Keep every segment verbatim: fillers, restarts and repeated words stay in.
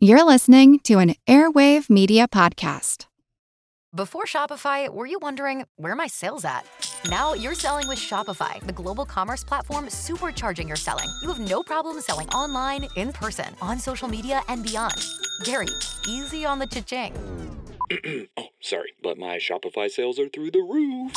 You're listening to an Airwave Media Podcast. Before Shopify, were you wondering, where are my sales at? Now you're selling with Shopify, the global commerce platform supercharging your selling. You have no problem selling online, in person, on social media, and beyond. Gary, easy on the cha-ching. Oh, sorry, but my Shopify sales are through the roof.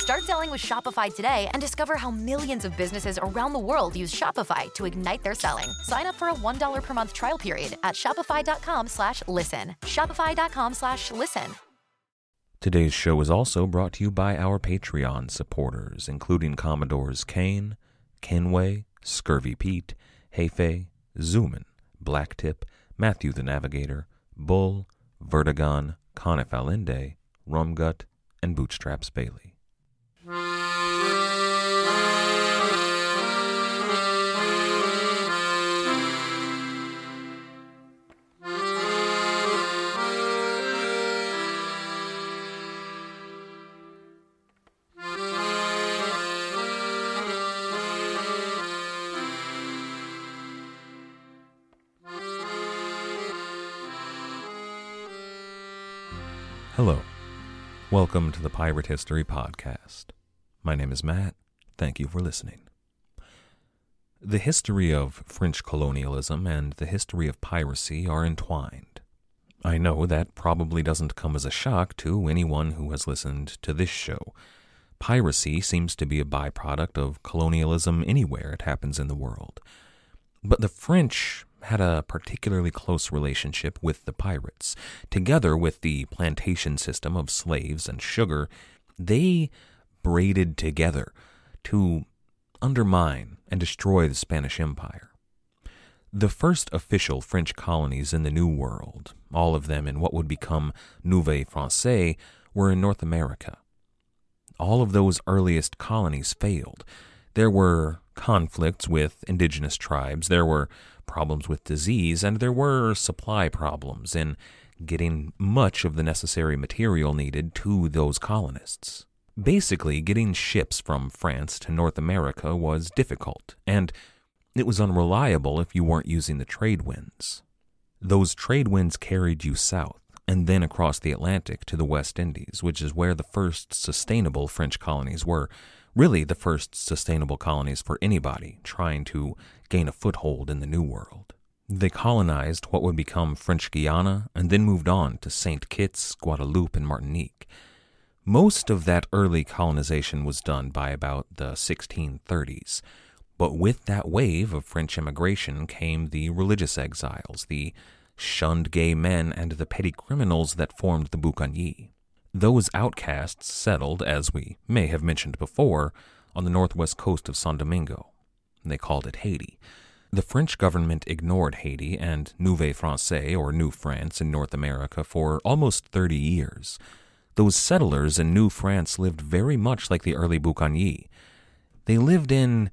Start selling with Shopify today and discover how millions of businesses around the world use Shopify to ignite their selling. Sign up for a one dollar per month trial period at shopify.com slash listen. Shopify.com slash listen. Today's show is also brought to you by our Patreon supporters, including Commodores Kane, Kenway, Scurvy Pete, Hefe, Zoomin, Blacktip, Matthew the Navigator, Bull, Vertigon, Conifalinde, Rumgut, and Bootstraps Bailey. Hello. Welcome to the Pirate History Podcast. My name is Matt. Thank you for listening. The history of French colonialism and the history of piracy are entwined. I know that probably doesn't come as a shock to anyone who has listened to this show. Piracy seems to be a byproduct of colonialism anywhere it happens in the world. But the French had a particularly close relationship with the pirates. Together with the plantation system of slaves and sugar, they braided together to undermine and destroy the Spanish Empire. The first official French colonies in the New World, all of them in what would become Nouvelle-France, were in North America. All of those earliest colonies failed. There were conflicts with indigenous tribes, there were problems with disease, and there were supply problems in getting much of the necessary material needed to those colonists. Basically, getting ships from France to North America was difficult, and it was unreliable if you weren't using the trade winds. Those trade winds carried you south, and then across the Atlantic to the West Indies, which is where the first sustainable French colonies were. Really the first sustainable colonies for anybody trying to gain a foothold in the New World. They colonized what would become French Guiana and then moved on to Saint Kitts, Guadeloupe, and Martinique. Most of that early colonization was done by about the sixteen thirties, but with that wave of French immigration came the religious exiles, the shunned gay men, and the petty criminals that formed the Boucaniers. Those outcasts settled, as we may have mentioned before, on the northwest coast of San Domingo. They called it Haiti. The French government ignored Haiti and Nouvelle-France, or New France, in North America for almost thirty years. Those settlers in New France lived very much like the early Boucaniers. They lived in,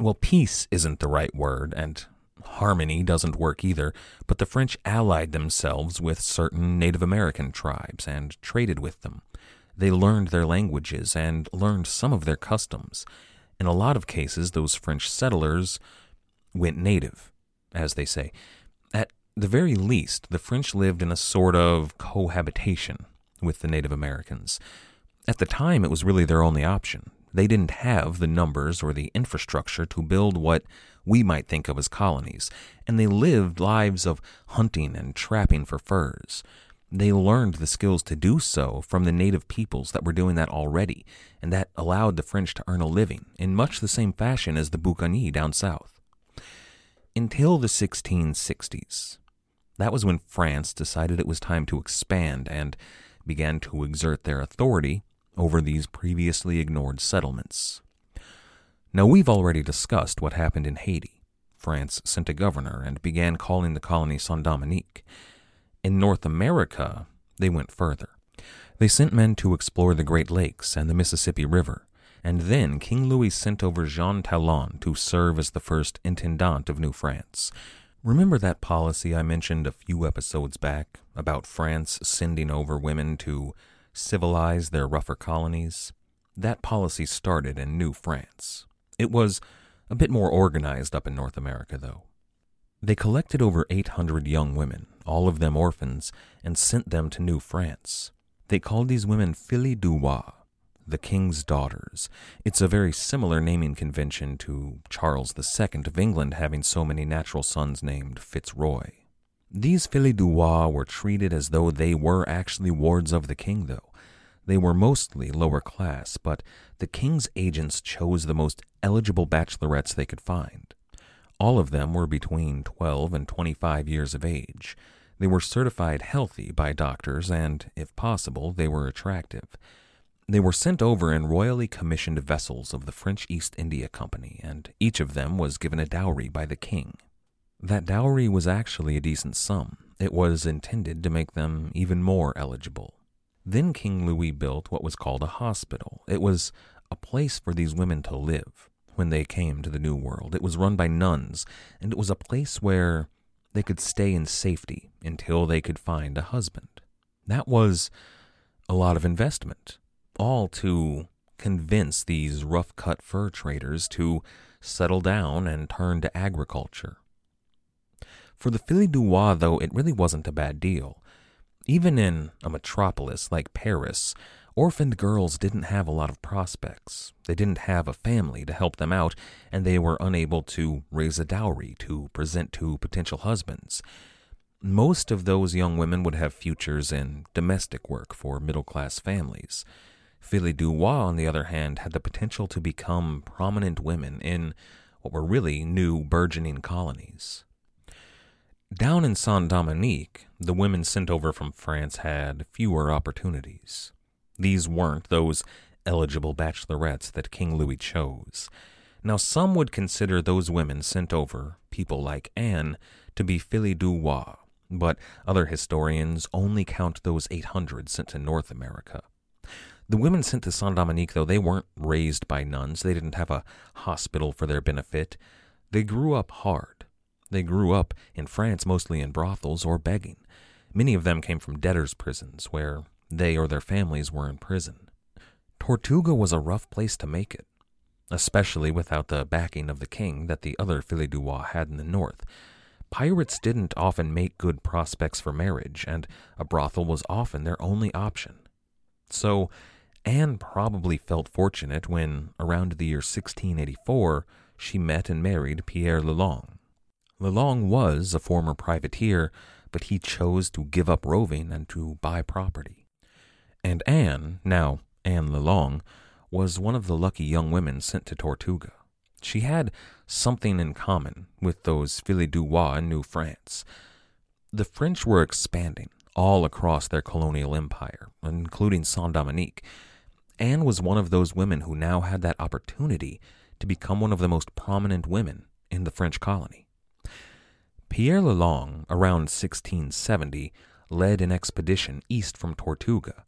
well, peace isn't the right word, and harmony doesn't work either, but the French allied themselves with certain Native American tribes and traded with them. They learned their languages and learned some of their customs. In a lot of cases, those French settlers went native, as they say. At the very least, the French lived in a sort of cohabitation with the Native Americans. At the time, it was really their only option. They didn't have the numbers or the infrastructure to build what we might think of as colonies, and they lived lives of hunting and trapping for furs. They learned the skills to do so from the native peoples that were doing that already, and that allowed the French to earn a living in much the same fashion as the Boucaniers down south. Until the sixteen sixties, that was when France decided it was time to expand and began to exert their authority over these previously ignored settlements. Now, we've already discussed what happened in Haiti. France sent a governor and began calling the colony Saint-Dominique. In North America, they went further. They sent men to explore the Great Lakes and the Mississippi River, and then King Louis sent over Jean Talon to serve as the first intendant of New France. Remember that policy I mentioned a few episodes back about France sending over women to civilize their rougher colonies? That policy started in New France. It was a bit more organized up in North America, though. They collected over eight hundred young women, all of them orphans, and sent them to New France. They called these women filles du roi, the king's daughters. It's a very similar naming convention to Charles the Second of England having so many natural sons named Fitzroy. These filles du roi were treated as though they were actually wards of the king, though. They were mostly lower class, but the king's agents chose the most eligible bachelorettes they could find. All of them were between twelve and twenty-five years of age. They were certified healthy by doctors, and, if possible, they were attractive. They were sent over in royally commissioned vessels of the French East India Company, and each of them was given a dowry by the king. That dowry was actually a decent sum. It was intended to make them even more eligible. Then King Louis built what was called a hospital. It was a place for these women to live when they came to the New World. It was run by nuns, and it was a place where they could stay in safety until they could find a husband. That was a lot of investment, all to convince these rough-cut fur traders to settle down and turn to agriculture. For the filles du roi, though, it really wasn't a bad deal. Even in a metropolis like Paris, orphaned girls didn't have a lot of prospects. They didn't have a family to help them out, and they were unable to raise a dowry to present to potential husbands. Most of those young women would have futures in domestic work for middle-class families. Filles du roi, on the other hand, had the potential to become prominent women in what were really new burgeoning colonies. Down in Saint-Dominique, the women sent over from France had fewer opportunities. These weren't those eligible bachelorettes that King Louis chose. Now, some would consider those women sent over, people like Anne, to be filles du roi, but other historians only count those eight hundred sent to North America. The women sent to Saint-Dominique, though, they weren't raised by nuns. They didn't have a hospital for their benefit. They grew up hard. They grew up in France mostly in brothels or begging. Many of them came from debtors' prisons, where they or their families were in prison. Tortuga was a rough place to make it, especially without the backing of the king that the other filles du roi had in the north. Pirates didn't often make good prospects for marriage, and a brothel was often their only option. So Anne probably felt fortunate when, around the year sixteen eighty-four, she met and married Pierre Lelong. Lelong was a former privateer, but he chose to give up roving and to buy property. And Anne, now Anne Lelong, was one of the lucky young women sent to Tortuga. She had something in common with those filles du roi in New France. The French were expanding all across their colonial empire, including Saint-Dominique. Anne was one of those women who now had that opportunity to become one of the most prominent women in the French colony. Pierre Lelong, around sixteen seventy, led an expedition east from Tortuga.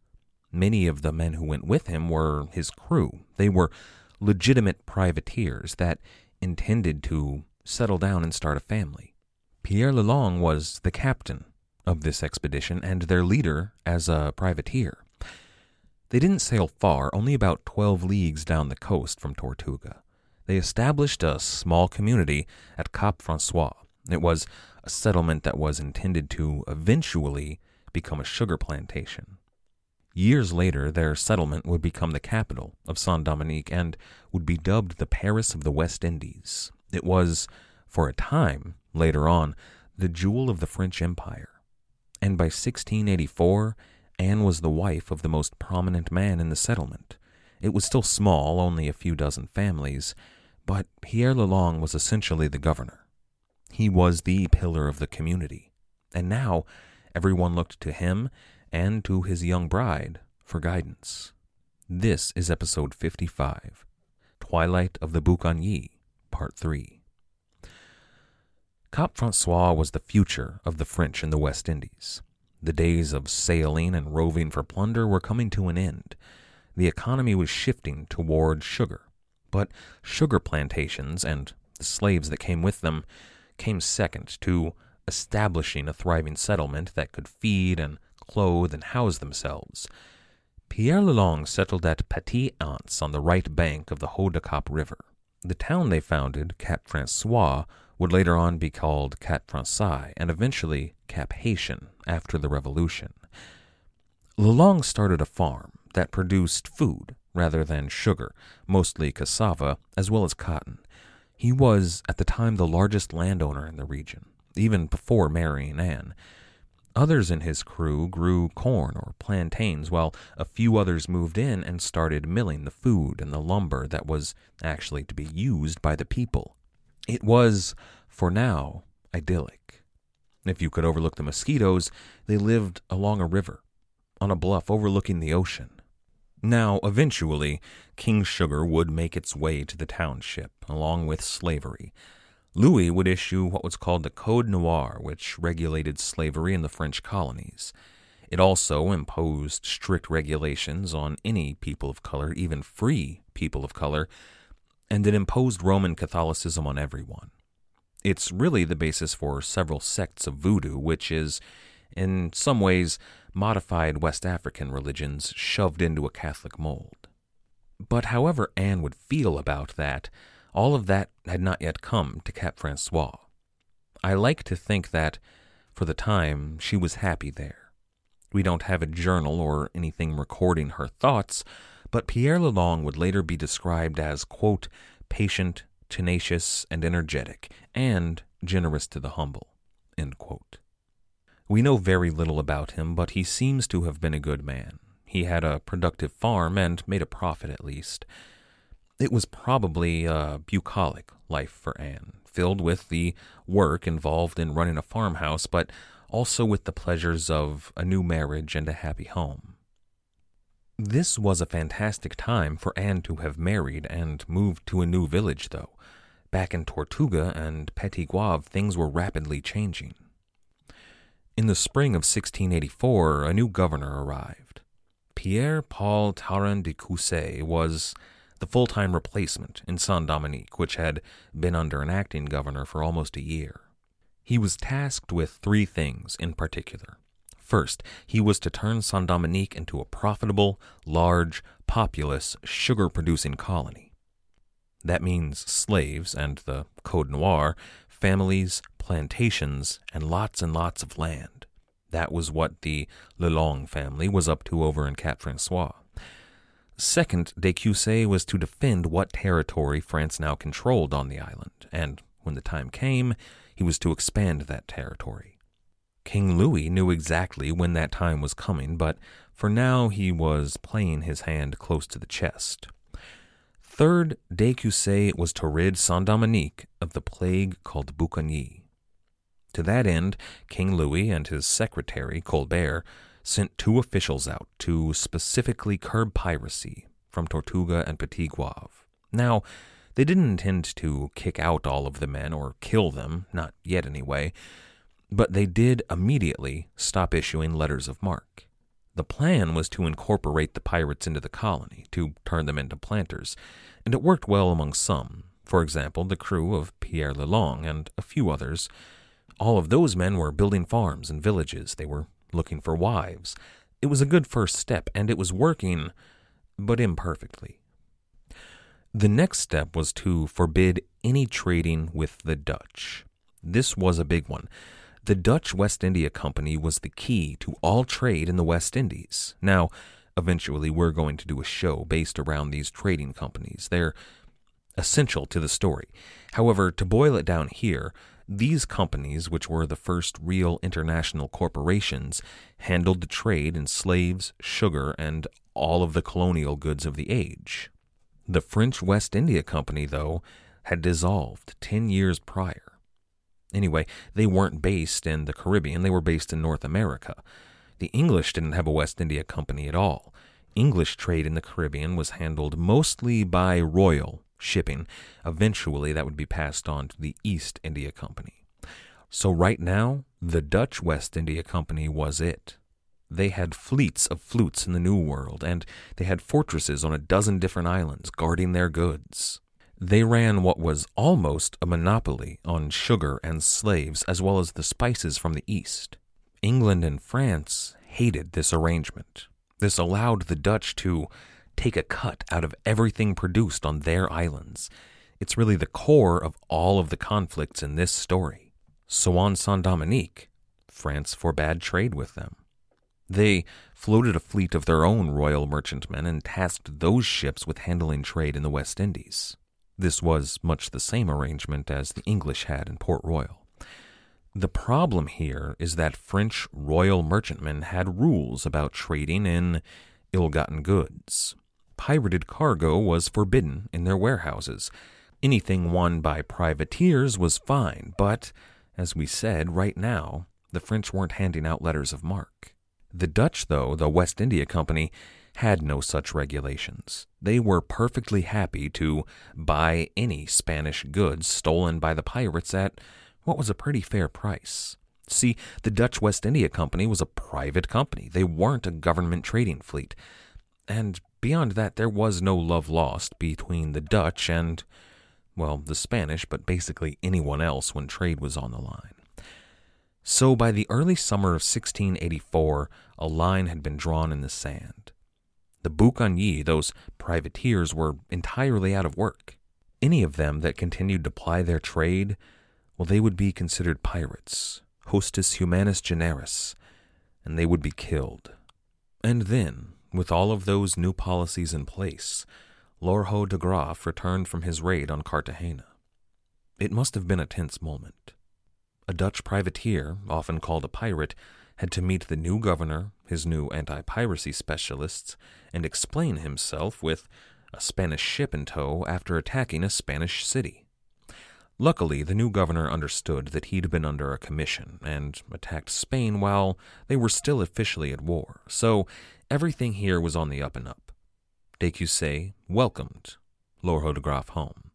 Many of the men who went with him were his crew. They were legitimate privateers that intended to settle down and start a family. Pierre Lelong was the captain of this expedition and their leader as a privateer. They didn't sail far, only about twelve leagues down the coast from Tortuga. They established a small community at Cap-Français. It was a settlement that was intended to eventually become a sugar plantation. Years later, their settlement would become the capital of Saint-Dominique and would be dubbed the Paris of the West Indies. It was, for a time, later on, the jewel of the French Empire. And by sixteen eighty-four, Anne was the wife of the most prominent man in the settlement. It was still small, only a few dozen families, but Pierre Lelong was essentially the governor. He was the pillar of the community. And now, everyone looked to him and to his young bride for guidance. This is episode fifty-five, Twilight of the Boucaniers, part three. Cap-Français was the future of the French in the West Indies. The days of sailing and roving for plunder were coming to an end. The economy was shifting toward sugar, but sugar plantations and the slaves that came with them came second to establishing a thriving settlement that could feed and clothe and house themselves. Pierre Lelong settled at Petit Anse on the right bank of the Haut de Cap River. The town they founded, Cap-Français, would later on be called Cap-Français and eventually Cap-Haitian after the Revolution. Lelong started a farm that produced food rather than sugar, mostly cassava as well as cotton. He was, at the time, the largest landowner in the region, even before marrying Anne. Others in his crew grew corn or plantains, while a few others moved in and started milling the food and the lumber that was actually to be used by the people. It was, for now, idyllic. If you could overlook the mosquitoes, they lived along a river, on a bluff overlooking the ocean. Now, eventually, King Sugar would make its way to the township, along with slavery. Louis would issue what was called the Code Noir, which regulated slavery in the French colonies. It also imposed strict regulations on any people of color, even free people of color, and it imposed Roman Catholicism on everyone. It's really the basis for several sects of voodoo, which is, in some ways, modified West African religions shoved into a Catholic mold. But however Anne would feel about that, all of that had not yet come to Cap-Français. I like to think that, for the time, she was happy there. We don't have a journal or anything recording her thoughts, but Pierre Lelong would later be described as, quote, patient, tenacious, and energetic, and generous to the humble, end quote. We know very little about him, but he seems to have been a good man. He had a productive farm and made a profit, at least. It was probably a bucolic life for Anne, filled with the work involved in running a farmhouse, but also with the pleasures of a new marriage and a happy home. This was a fantastic time for Anne to have married and moved to a new village, though. Back in Tortuga and Petit Guave, things were rapidly changing. In the spring of sixteen eighty-four, a new governor arrived. Pierre-Paul Tarin de Cousset was the full-time replacement in Saint-Dominique, which had been under an acting governor for almost a year. He was tasked with three things in particular. First, he was to turn Saint-Dominique into a profitable, large, populous, sugar-producing colony. That means slaves and the Code Noir, families, plantations, and lots and lots of land. That was what the Lelong family was up to over in Cap-Français. Second, de Cousset was to defend what territory France now controlled on the island, and when the time came, he was to expand that territory. King Louis knew exactly when that time was coming, but for now he was playing his hand close to the chest. Third, de Cousset was to rid Saint-Dominique of the plague called Boucanier. To that end, King Louis and his secretary, Colbert, sent two officials out to specifically curb piracy from Tortuga and Petit Guave. Now, they didn't intend to kick out all of the men or kill them, not yet anyway, but they did immediately stop issuing letters of marque. The plan was to incorporate the pirates into the colony, to turn them into planters, and it worked well among some, for example, the crew of Pierre Lelong and a few others. All of those men were building farms and villages. They were looking for wives. It was a good first step, and it was working, but imperfectly. The next step was to forbid any trading with the Dutch. This was a big one. The Dutch West India Company was the key to all trade in the West Indies. Now, eventually we're going to do a show based around these trading companies. They're essential to the story. However, to boil it down here, these companies, which were the first real international corporations, handled the trade in slaves, sugar, and all of the colonial goods of the age. The French West India Company, though, had dissolved ten years prior. Anyway, they weren't based in the Caribbean, they were based in North America. The English didn't have a West India Company at all. English trade in the Caribbean was handled mostly by royal shipping. Eventually, that would be passed on to the East India Company. So right now, the Dutch West India Company was it. They had fleets of flutes in the New World, and they had fortresses on a dozen different islands guarding their goods. They ran what was almost a monopoly on sugar and slaves, as well as the spices from the East. England and France hated this arrangement. This allowed the Dutch to take a cut out of everything produced on their islands. It's really the core of all of the conflicts in this story. Souain Saint-Dominique, France forbade trade with them. They floated a fleet of their own royal merchantmen and tasked those ships with handling trade in the West Indies. This was much the same arrangement as the English had in Port Royal. The problem here is that French royal merchantmen had rules about trading in ill-gotten goods. Pirated cargo was forbidden in their warehouses. Anything won by privateers was fine, but, as we said, right now, the French weren't handing out letters of marque. The Dutch, though, the West India Company, had no such regulations. They were perfectly happy to buy any Spanish goods stolen by the pirates at what was a pretty fair price. See, the Dutch West India Company was a private company. They weren't a government trading fleet. And beyond that, there was no love lost between the Dutch and, well, the Spanish, but basically anyone else when trade was on the line. So by the early summer of sixteen eighty-four, a line had been drawn in the sand. The boucaniers, those privateers, were entirely out of work. Any of them that continued to ply their trade, well, they would be considered pirates, hostis humanus generis, and they would be killed. And then, with all of those new policies in place, Lorho de Graaf returned from his raid on Cartagena. It must have been a tense moment. A Dutch privateer, often called a pirate, had to meet the new governor, his new anti-piracy specialists, and explain himself with a Spanish ship in tow after attacking a Spanish city. Luckily, the new governor understood that he'd been under a commission and attacked Spain while they were still officially at war, so everything here was on the up and up. De Cousset welcomed Lorho de Graaf home.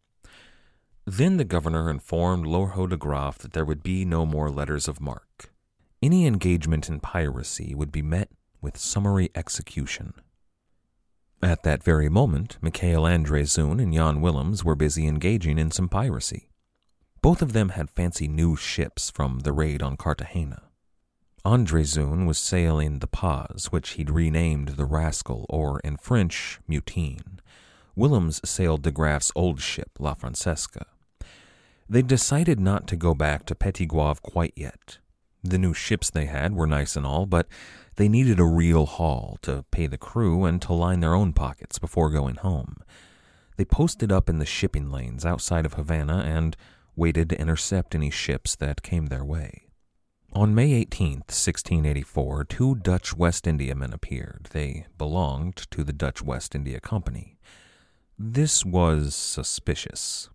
Then the governor informed Lorho de Graaf that there would be no more letters of marque. Any engagement in piracy would be met with summary execution. At that very moment, Michiel Andrieszoon and Jan Willems were busy engaging in some piracy. Both of them had fancy new ships from the raid on Cartagena. Andrieszoon was sailing the Paz, which he'd renamed the Rascal, or in French, Mutine. Willems sailed de Graaf's old ship, La Francesca. They decided not to go back to Petit Guave quite yet. The new ships they had were nice and all, but they needed a real haul to pay the crew and to line their own pockets before going home. They posted up in the shipping lanes outside of Havana and waited to intercept any ships that came their way. On May eighteenth, sixteen eighty-four, two Dutch West Indiamen appeared. They belonged to the Dutch West India Company. This was suspicious.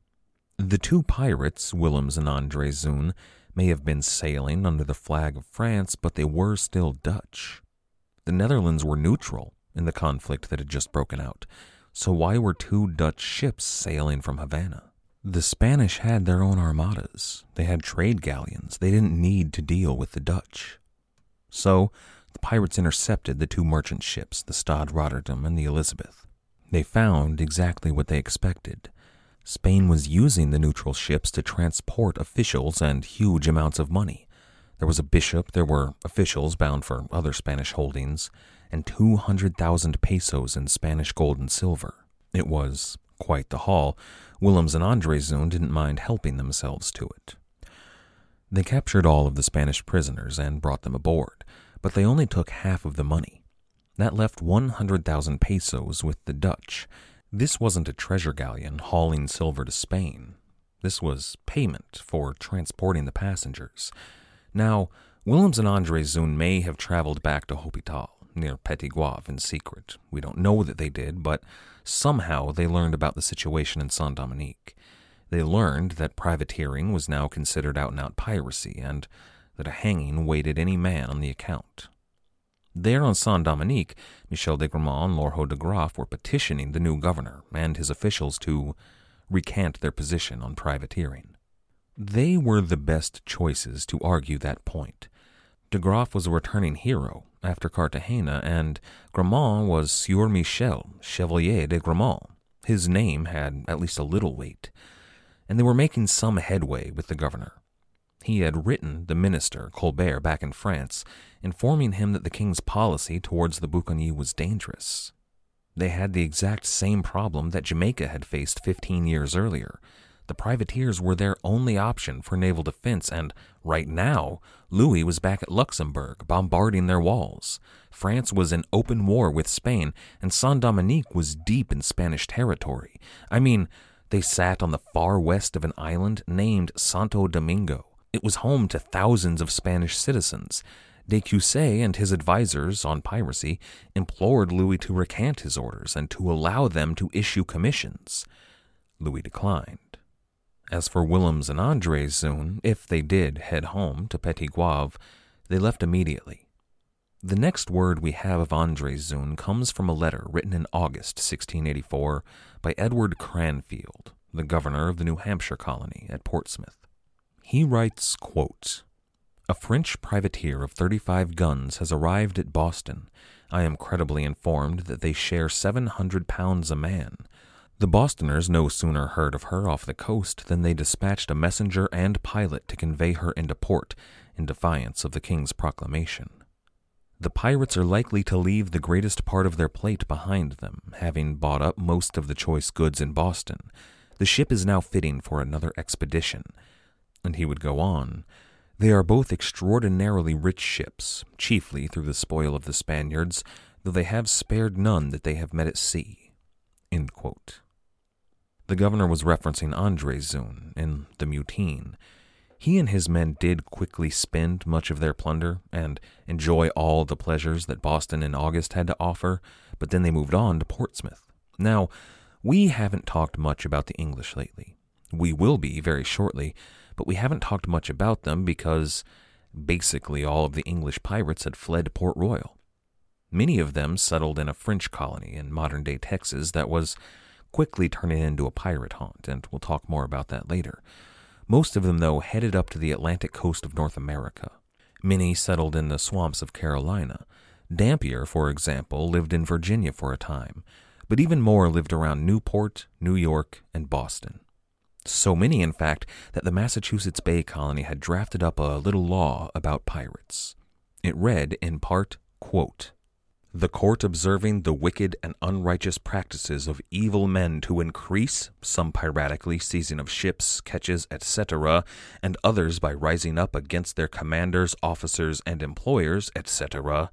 The two pirates, Willems and Andrieszoon, may have been sailing under the flag of France, but they were still Dutch. The Netherlands were neutral in the conflict that had just broken out, so why were two Dutch ships sailing from Havana? The Spanish had their own armadas. They had trade galleons. They didn't need to deal with the Dutch. So, the pirates intercepted the two merchant ships, the Stad Rotterdam and the Elizabeth. They found exactly what they expected. Spain was using the neutral ships to transport officials and huge amounts of money. There was a bishop, there were officials bound for other Spanish holdings, and two hundred thousand pesos in Spanish gold and silver. It was quite the haul. Willems and Andrieszoon didn't mind helping themselves to it. They captured all of the Spanish prisoners and brought them aboard, but they only took half of the money. That left one hundred thousand pesos with the Dutch. This wasn't a treasure galleon hauling silver to Spain. This was payment for transporting the passengers. Now, Willems and Andrieszoon may have traveled back to Hopital, near Petit Guave, in secret. We don't know that they did, but somehow they learned about the situation in Saint-Dominique. They learned that privateering was now considered out-and-out piracy, and that a hanging waited any man on the account. There on Saint-Dominique, Michel de Grammont and Lorho de Graaf were petitioning the new governor and his officials to recant their position on privateering. They were the best choices to argue that point. De Graaf was a returning hero after Cartagena, and Grammont was Sieur Michel, Chevalier de Grammont. His name had at least a little weight, and they were making some headway with the governor. He had written the minister, Colbert, back in France, informing him that the king's policy towards the boucaniers was dangerous. They had the exact same problem that Jamaica had faced fifteen years earlier. The privateers were their only option for naval defense, and right now, Louis was back at Luxembourg, bombarding their walls. France was in open war with Spain, and Saint-Dominique was deep in Spanish territory. I mean, they sat on the far west of an island named Santo Domingo. It was home to thousands of Spanish citizens. De Cousset and his advisers on piracy implored Louis to recant his orders and to allow them to issue commissions. Louis declined. As for Willems and Andrieszoon, if they did head home to Petit Goave, they left immediately. The next word we have of Andrieszoon comes from a letter written in August sixteen eighty-four by Edward Cranfield, the governor of the New Hampshire colony at Portsmouth. He writes, quote, "A French privateer of thirty-five guns has arrived at Boston. I am credibly informed that they share seven hundred pounds a man. The Bostoners no sooner heard of her off the coast than they dispatched a messenger and pilot to convey her into port in defiance of the king's proclamation. The pirates are likely to leave the greatest part of their plate behind them, having bought up most of the choice goods in Boston. The ship is now fitting for another expedition." And he would go on, "They are both extraordinarily rich ships, chiefly through the spoil of the Spaniards, though they have spared none that they have met at sea." End quote. The governor was referencing Andrieszoon in the Mutine. He and his men did quickly spend much of their plunder and enjoy all the pleasures that Boston in August had to offer, but then they moved on to Portsmouth. Now, we haven't talked much about the English lately. We will be very shortly, but we haven't talked much about them because basically all of the English pirates had fled Port Royal. Many of them settled in a French colony in modern-day Texas that was quickly turning into a pirate haunt, and we'll talk more about that later. Most of them, though, headed up to the Atlantic coast of North America. Many settled in the swamps of Carolina. Dampier, for example, lived in Virginia for a time, but even more lived around Newport, New York, and Boston. So many, in fact, that the Massachusetts Bay Colony had drafted up a little law about pirates. It read, in part, quote, "The court observing the wicked and unrighteous practices of evil men to increase, some piratically seizing of ships, catches, et cetera, and others by rising up against their commanders, officers, and employers, et cetera,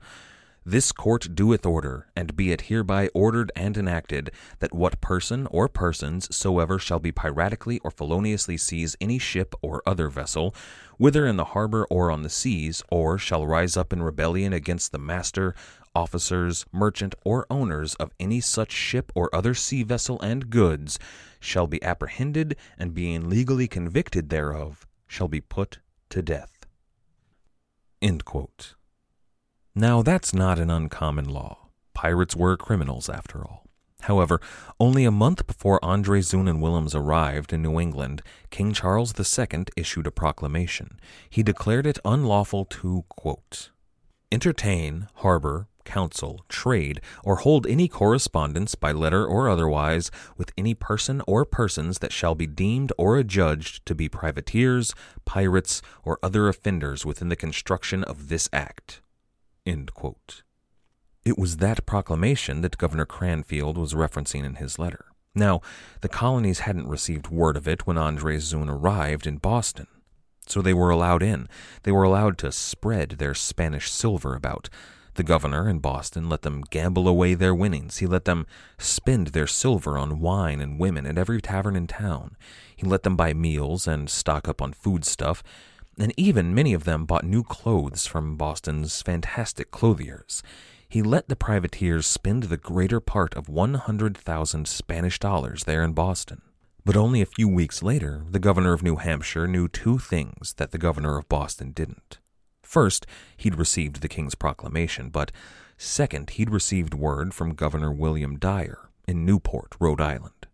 this court doeth order, and be it hereby ordered and enacted, that what person or persons soever shall be piratically or feloniously seize any ship or other vessel, whether in the harbor or on the seas, or shall rise up in rebellion against the master, officers, merchant, or owners of any such ship or other sea vessel and goods, shall be apprehended, and being legally convicted thereof, shall be put to death." End quote. Now, that's not an uncommon law. Pirates were criminals, after all. However, only a month before Andrieszoon and Willems arrived in New England, King Charles the Second issued a proclamation. He declared it unlawful to, quote, "entertain, harbor, counsel, trade, or hold any correspondence by letter or otherwise with any person or persons that shall be deemed or adjudged to be privateers, pirates, or other offenders within the construction of this act." End quote. It was that proclamation that Governor Cranfield was referencing in his letter. Now, the colonies hadn't received word of it when Andrieszoon arrived in Boston. So they were allowed in. They were allowed to spread their Spanish silver about. The governor in Boston let them gamble away their winnings. He let them spend their silver on wine and women at every tavern in town. He let them buy meals and stock up on foodstuff, and even many of them bought new clothes from Boston's fantastic clothiers. He let the privateers spend the greater part of one hundred thousand Spanish dollars there in Boston. But only a few weeks later, the governor of New Hampshire knew two things that the governor of Boston didn't. First, he'd received the king's proclamation, but second, he'd received word from Governor William Dyer in Newport, Rhode Island.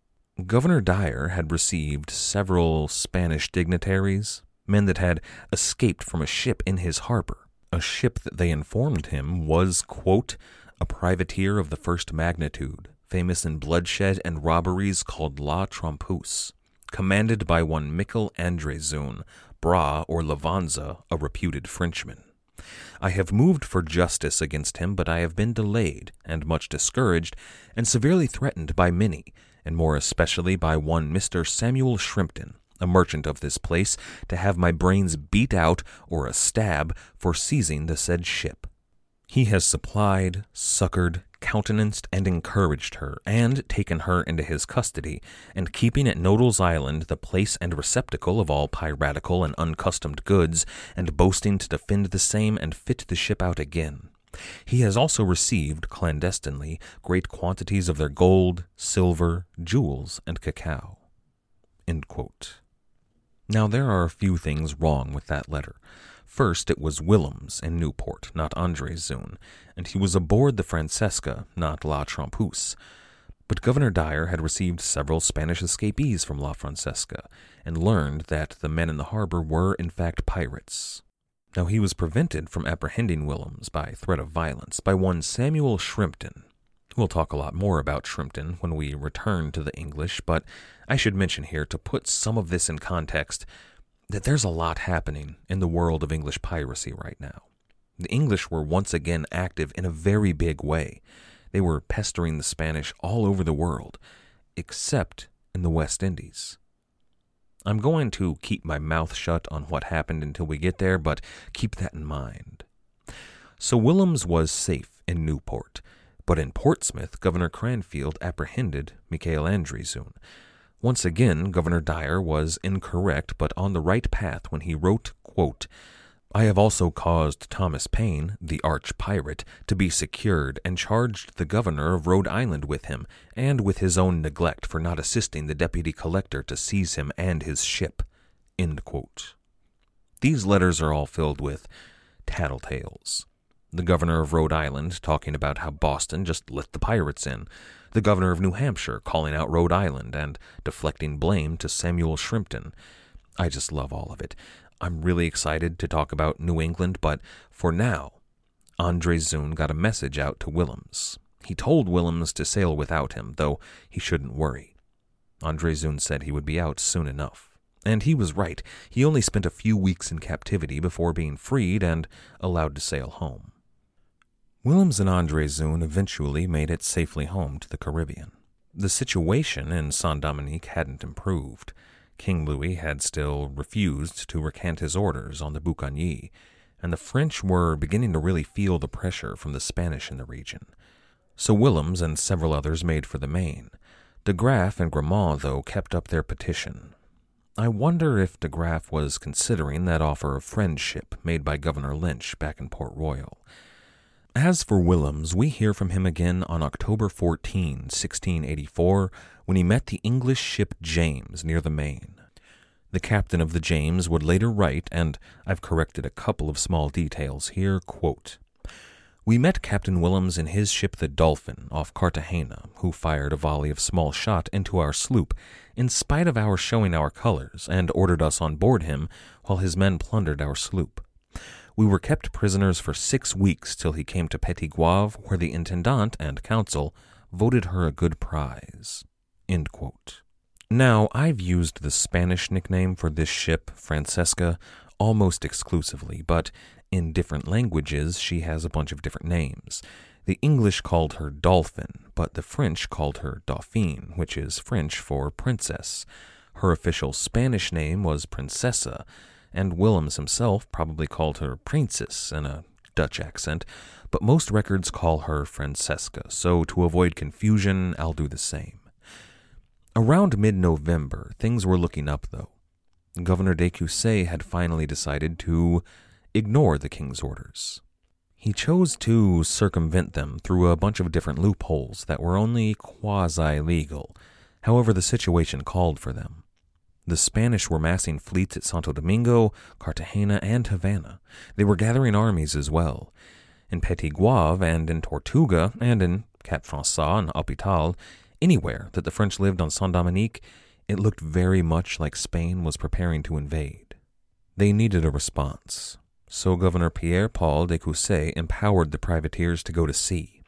Governor Dyer had received several Spanish dignitaries, men that had escaped from a ship in his harbor, a ship that they informed him was, quote, "a privateer of the first magnitude, famous in bloodshed and robberies, called La Trompeuse, commanded by one Michiel Andrieszoon, Bra or Lavanza, a reputed Frenchman. I have moved for justice against him, but I have been delayed and much discouraged, and severely threatened by many, and more especially by one Mister Samuel Shrimpton, a merchant of this place, to have my brains beat out, or a stab, for seizing the said ship. He has supplied, succored, countenanced, and encouraged her, and taken her into his custody, and keeping at Nodal's Island the place and receptacle of all piratical and uncustomed goods, and boasting to defend the same and fit the ship out again. He has also received, clandestinely, great quantities of their gold, silver, jewels, and cacao." End quote. Now there are a few things wrong with that letter. First, it was Willems in Newport, not Andrieszoon, and he was aboard the Francesca, not La Trompeuse. But Governor Dyer had received several Spanish escapees from La Francesca, and learned that the men in the harbor were, in fact, pirates. Now he was prevented from apprehending Willems by threat of violence by one Samuel Shrimpton. We'll talk a lot more about Shrimpton when we return to the English, but I should mention here, to put some of this in context, that there's a lot happening in the world of English piracy right now. The English were once again active in a very big way. They were pestering the Spanish all over the world, except in the West Indies. I'm going to keep my mouth shut on what happened until we get there, but keep that in mind. So Willems was safe in Newport, but in Portsmouth, Governor Cranfield apprehended Michiel Andrieszoon. Once again, Governor Dyer was incorrect, but on the right path when he wrote, quote, "I have also caused Thomas Paine, the arch-pirate, to be secured, and charged the governor of Rhode Island with him, and with his own neglect for not assisting the deputy collector to seize him and his ship." End quote. These letters are all filled with tattletales. The governor of Rhode Island talking about how Boston just let the pirates in. The governor of New Hampshire calling out Rhode Island and deflecting blame to Samuel Shrimpton. I just love all of it. I'm really excited to talk about New England, but for now, Andrieszoon got a message out to Willems. He told Willems to sail without him, though he shouldn't worry. Andrieszoon said he would be out soon enough. And he was right. He only spent a few weeks in captivity before being freed and allowed to sail home. Willems and Andrieszoon eventually made it safely home to the Caribbean. The situation in Saint-Dominique hadn't improved. King Louis had still refused to recant his orders on the Boucanier, and the French were beginning to really feel the pressure from the Spanish in the region. So Willems and several others made for the Main. De Graaf and Grammont, though, kept up their petition. I wonder if De Graaf was considering that offer of friendship made by Governor Lynch back in Port Royal. As for Willems, we hear from him again on October fourteenth, sixteen eighty-four, when he met the English ship James near the Main. The captain of the James would later write, and I've corrected a couple of small details here, quote, "We met Captain Willems in his ship the Dolphin off Cartagena, who fired a volley of small shot into our sloop, in spite of our showing our colors, and ordered us on board him while his men plundered our sloop. We were kept prisoners for six weeks till he came to Petit Goave, where the intendant and council voted her a good prize." End quote. Now, I've used the Spanish nickname for this ship, Francesca, almost exclusively, but in different languages she has a bunch of different names. The English called her Dolphin, but the French called her Dauphine, which is French for princess. Her official Spanish name was Princesa, and Willems himself probably called her Princess in a Dutch accent, but most records call her Francesca, so to avoid confusion, I'll do the same. Around mid-November, things were looking up, though. Governor de Cousset had finally decided to ignore the king's orders. He chose to circumvent them through a bunch of different loopholes that were only quasi-legal, however the situation called for them. The Spanish were massing fleets at Santo Domingo, Cartagena, and Havana. They were gathering armies as well. In Petit Goave and in Tortuga and in Cap-Français and Hopital, anywhere that the French lived on Saint-Dominique, it looked very much like Spain was preparing to invade. They needed a response, so Governor Pierre-Paul de Cousset empowered the privateers to go to sea.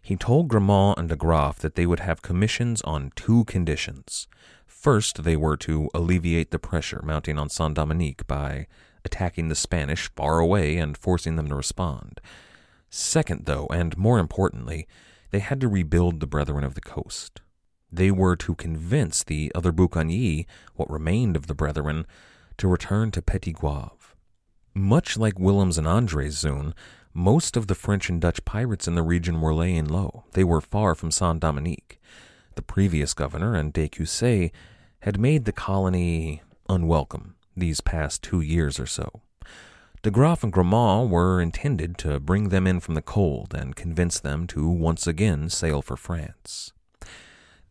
He told Grammont and de Graaf that they would have commissions on two conditions. First, they were to alleviate the pressure mounting on Saint-Dominique by attacking the Spanish far away and forcing them to respond. Second, though, and more importantly, they had to rebuild the Brethren of the Coast. They were to convince the other Boucaniers, what remained of the brethren, to return to Petit Guave. Much like Willems and Andrieszoon, most of the French and Dutch pirates in the region were laying low. They were far from Saint-Dominique. The previous governor and de Cousset had made the colony unwelcome these past two years or so. De Graaf and Grammont were intended to bring them in from the cold and convince them to once again sail for France.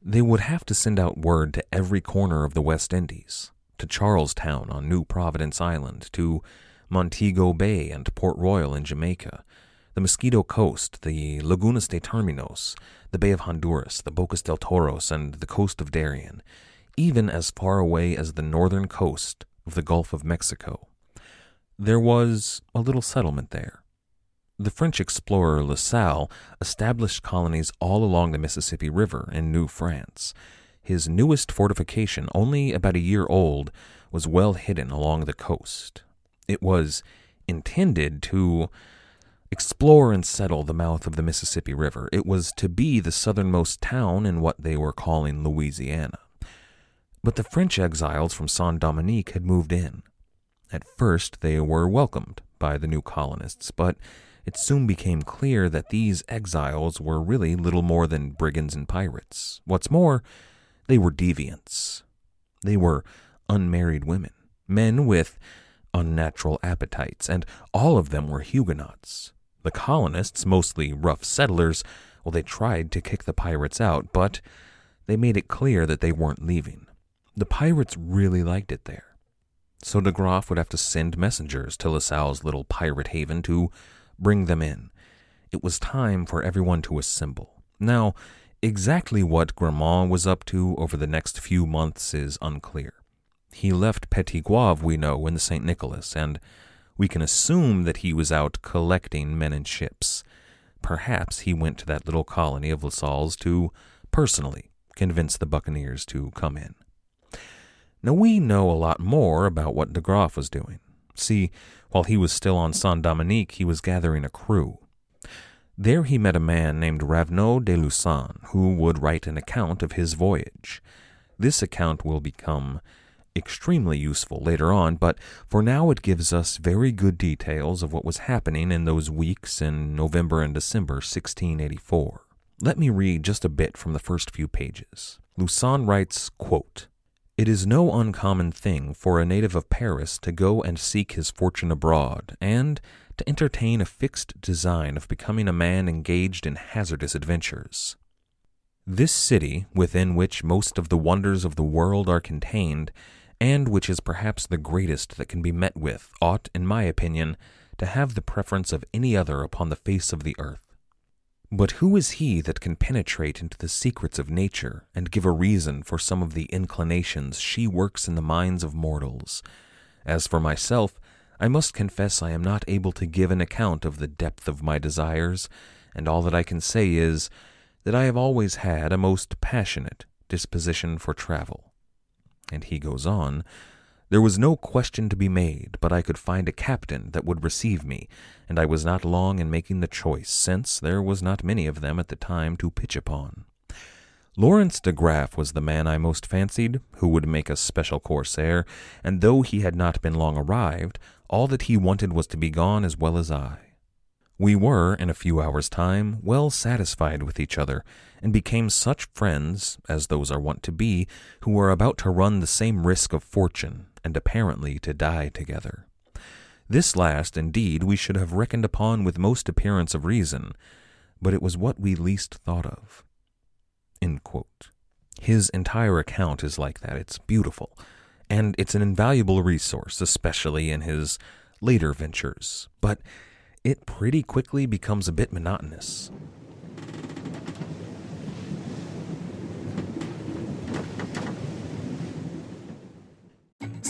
They would have to send out word to every corner of the West Indies, to Charlestown on New Providence Island, to Montego Bay and Port Royal in Jamaica, the Mosquito Coast, the Lagunas de Terminos, the Bay of Honduras, the Bocas del Toros, and the coast of Darien, even as far away as the northern coast of the Gulf of Mexico. There was a little settlement there. The French explorer La Salle established colonies all along the Mississippi River in New France. His newest fortification, only about a year old, was well hidden along the coast. It was intended to explore and settle the mouth of the Mississippi River. It was to be the southernmost town in what they were calling Louisiana. But the French exiles from Saint-Dominique had moved in. At first, they were welcomed by the new colonists, but it soon became clear that these exiles were really little more than brigands and pirates. What's more, they were deviants. They were unmarried women, men with unnatural appetites, and all of them were Huguenots. The colonists, mostly rough settlers, well, they tried to kick the pirates out, but they made it clear that they weren't leaving. The pirates really liked it there. So de Graaf would have to send messengers to La Salle's little pirate haven to bring them in. It was time for everyone to assemble. Now, exactly what Grammont was up to over the next few months is unclear. He left Petit Guave, we know, in the Saint Nicholas, and we can assume that he was out collecting men and ships. Perhaps he went to that little colony of La Salle's to personally convince the buccaneers to come in. Now, we know a lot more about what de Graaf was doing. See, while he was still on Saint-Dominique, he was gathering a crew. There he met a man named Ravenau de Lussan, who would write an account of his voyage. This account will become extremely useful later on, but for now it gives us very good details of what was happening in those weeks in November and December sixteen eighty-four. Let me read just a bit from the first few pages. Lussan writes, quote, "It is no uncommon thing for a native of Paris to go and seek his fortune abroad, and to entertain a fixed design of becoming a man engaged in hazardous adventures. This city, within which most of the wonders of the world are contained, and which is perhaps the greatest that can be met with, ought, in my opinion, to have the preference of any other upon the face of the earth. But who is he that can penetrate into the secrets of nature and give a reason for some of the inclinations she works in the minds of mortals? As for myself, I must confess I am not able to give an account of the depth of my desires, and all that I can say is that I have always had a most passionate disposition for travel." And he goes on, "There was no question to be made, but I could find a captain that would receive me, and I was not long in making the choice, since there was not many of them at the time to pitch upon. Lawrence de Graaf was the man I most fancied, who would make a special corsair, and though he had not been long arrived, all that he wanted was to be gone as well as I. We were, in a few hours' time, well satisfied with each other, and became such friends, as those are wont to be, who are about to run the same risk of fortune, and apparently to die together. This last, indeed, we should have reckoned upon with most appearance of reason, but it was what we least thought of." End quote. His entire account is like that. It's beautiful, and it's an invaluable resource, especially in his later ventures, but it pretty quickly becomes a bit monotonous.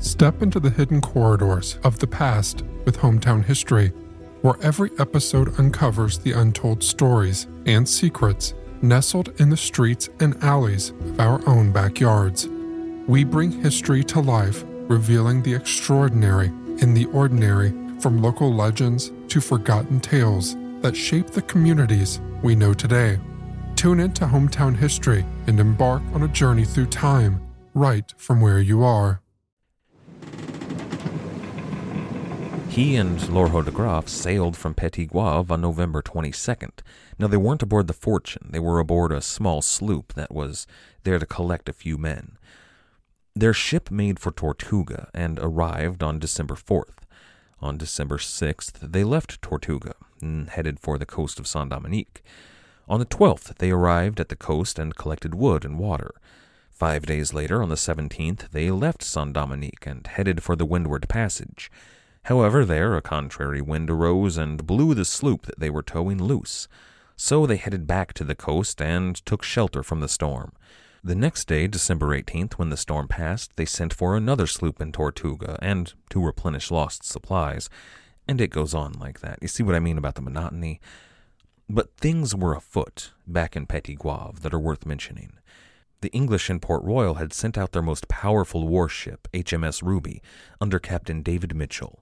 Step into the hidden corridors of the past with Hometown History, where every episode uncovers the untold stories and secrets nestled in the streets and alleys of our own backyards. We bring history to life, revealing the extraordinary in the ordinary, from local legends to forgotten tales that shape the communities we know today. Tune in to Hometown History and embark on a journey through time, right from where you are. He and Lorho de Graaf sailed from Petit Goave on November twenty-second. Now, they weren't aboard the Fortune. They were aboard a small sloop that was there to collect a few men. Their ship made for Tortuga and arrived on December fourth. On December sixth, they left Tortuga and headed for the coast of Saint-Dominique. On the twelfth, they arrived at the coast and collected wood and water. Five days later, on the seventeenth, they left Saint-Dominique and headed for the Windward Passage. However, there a contrary wind arose and blew the sloop that they were towing loose, so they headed back to the coast and took shelter from the storm. The next day, December eighteenth, when the storm passed, they sent for another sloop in Tortuga and to replenish lost supplies, and it goes on like that. You see what I mean about the monotony? But things were afoot back in Petit Goave that are worth mentioning. The English in Port Royal had sent out their most powerful warship, H M S Ruby, under Captain David Mitchell.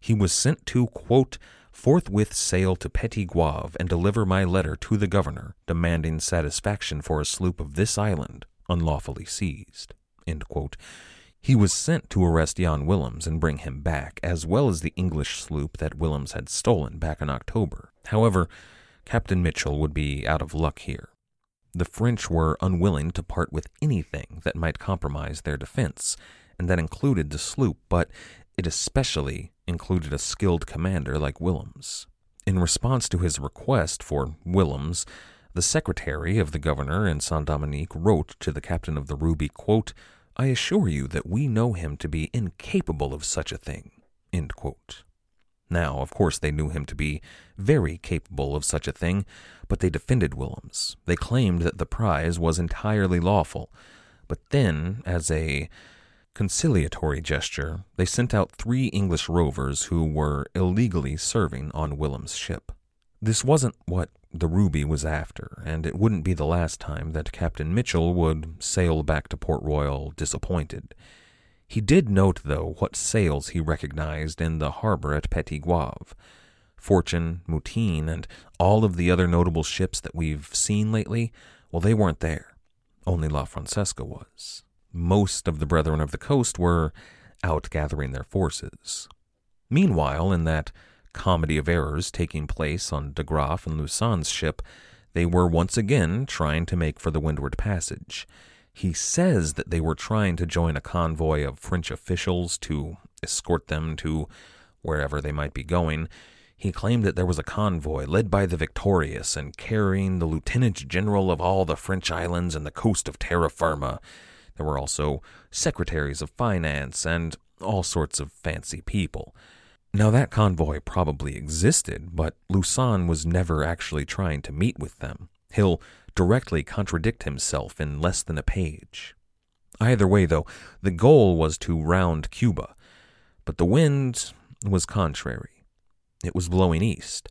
He was sent to, quote, forthwith sail to Petit Goave and deliver my letter to the governor, demanding satisfaction for a sloop of this island, unlawfully seized, end quote. He was sent to arrest Jan Willems and bring him back, as well as the English sloop that Willems had stolen back in October. However, Captain Mitchell would be out of luck here. The French were unwilling to part with anything that might compromise their defense, and that included the sloop, but it especially included a skilled commander like Willems. In response to his request for Willems, the secretary of the governor in Saint-Dominique wrote to the captain of the Ruby, quote, I assure you that we know him to be incapable of such a thing, end quote. Now, of course, they knew him to be very capable of such a thing, but they defended Willems. They claimed that the prize was entirely lawful. But then, as a conciliatory gesture, they sent out three English rovers who were illegally serving on Willems' ship. This wasn't what the Ruby was after, and it wouldn't be the last time that Captain Mitchell would sail back to Port Royal disappointed. He did note, though, what sails he recognized in the harbor at Petit Goave. Fortune, Mutine, and all of the other notable ships that we've seen lately, well, they weren't there. Only La Francesca was. Most of the Brethren of the Coast were out gathering their forces. Meanwhile, in that comedy of errors taking place on de Graaf and Lussann's ship, they were once again trying to make for the Windward Passage. He says that they were trying to join a convoy of French officials to escort them to wherever they might be going. He claimed that there was a convoy led by the victorious and carrying the lieutenant general of all the French islands and the coast of terra firma. There were also secretaries of finance and all sorts of fancy people. Now, that convoy probably existed, but Lussan was never actually trying to meet with them. He'll directly contradict himself in less than a page. Either way, though, the goal was to round Cuba, but the wind was contrary. It was blowing east,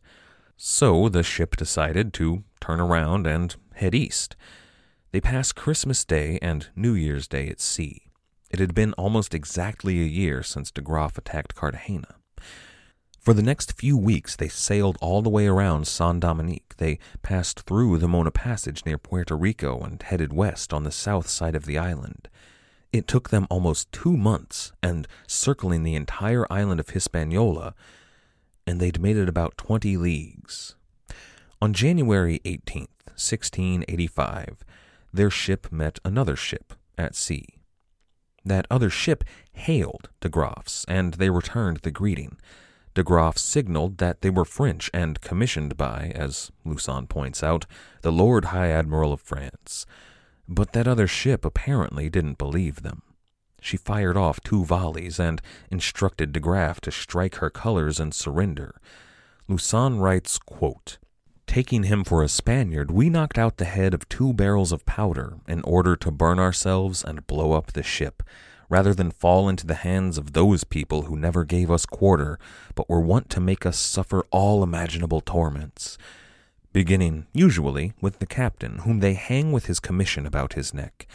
so the ship decided to turn around and head east. They passed Christmas Day and New Year's Day at sea. It had been almost exactly a year since de Graaf attacked Cartagena. For the next few weeks, they sailed all the way around Saint-Dominique. They passed through the Mona Passage near Puerto Rico and headed west on the south side of the island. It took them almost two months, and circling the entire island of Hispaniola, and they'd made it about twenty leagues. On January eighteenth, sixteen eighty-five, their ship met another ship at sea. That other ship hailed de Graaf's, and they returned the greeting. De Graaf signaled that they were French and commissioned by, as Lussan points out, the Lord High Admiral of France. But that other ship apparently didn't believe them. She fired off two volleys and instructed De Graaf to strike her colors and surrender. Lussan writes, quote, "Taking him for a Spaniard, we knocked out the head of two barrels of powder in order to burn ourselves and blow up the ship, rather than fall into the hands of those people who never gave us quarter, but were wont to make us suffer all imaginable torments, beginning, usually, with the captain, whom they hang with his commission about his neck.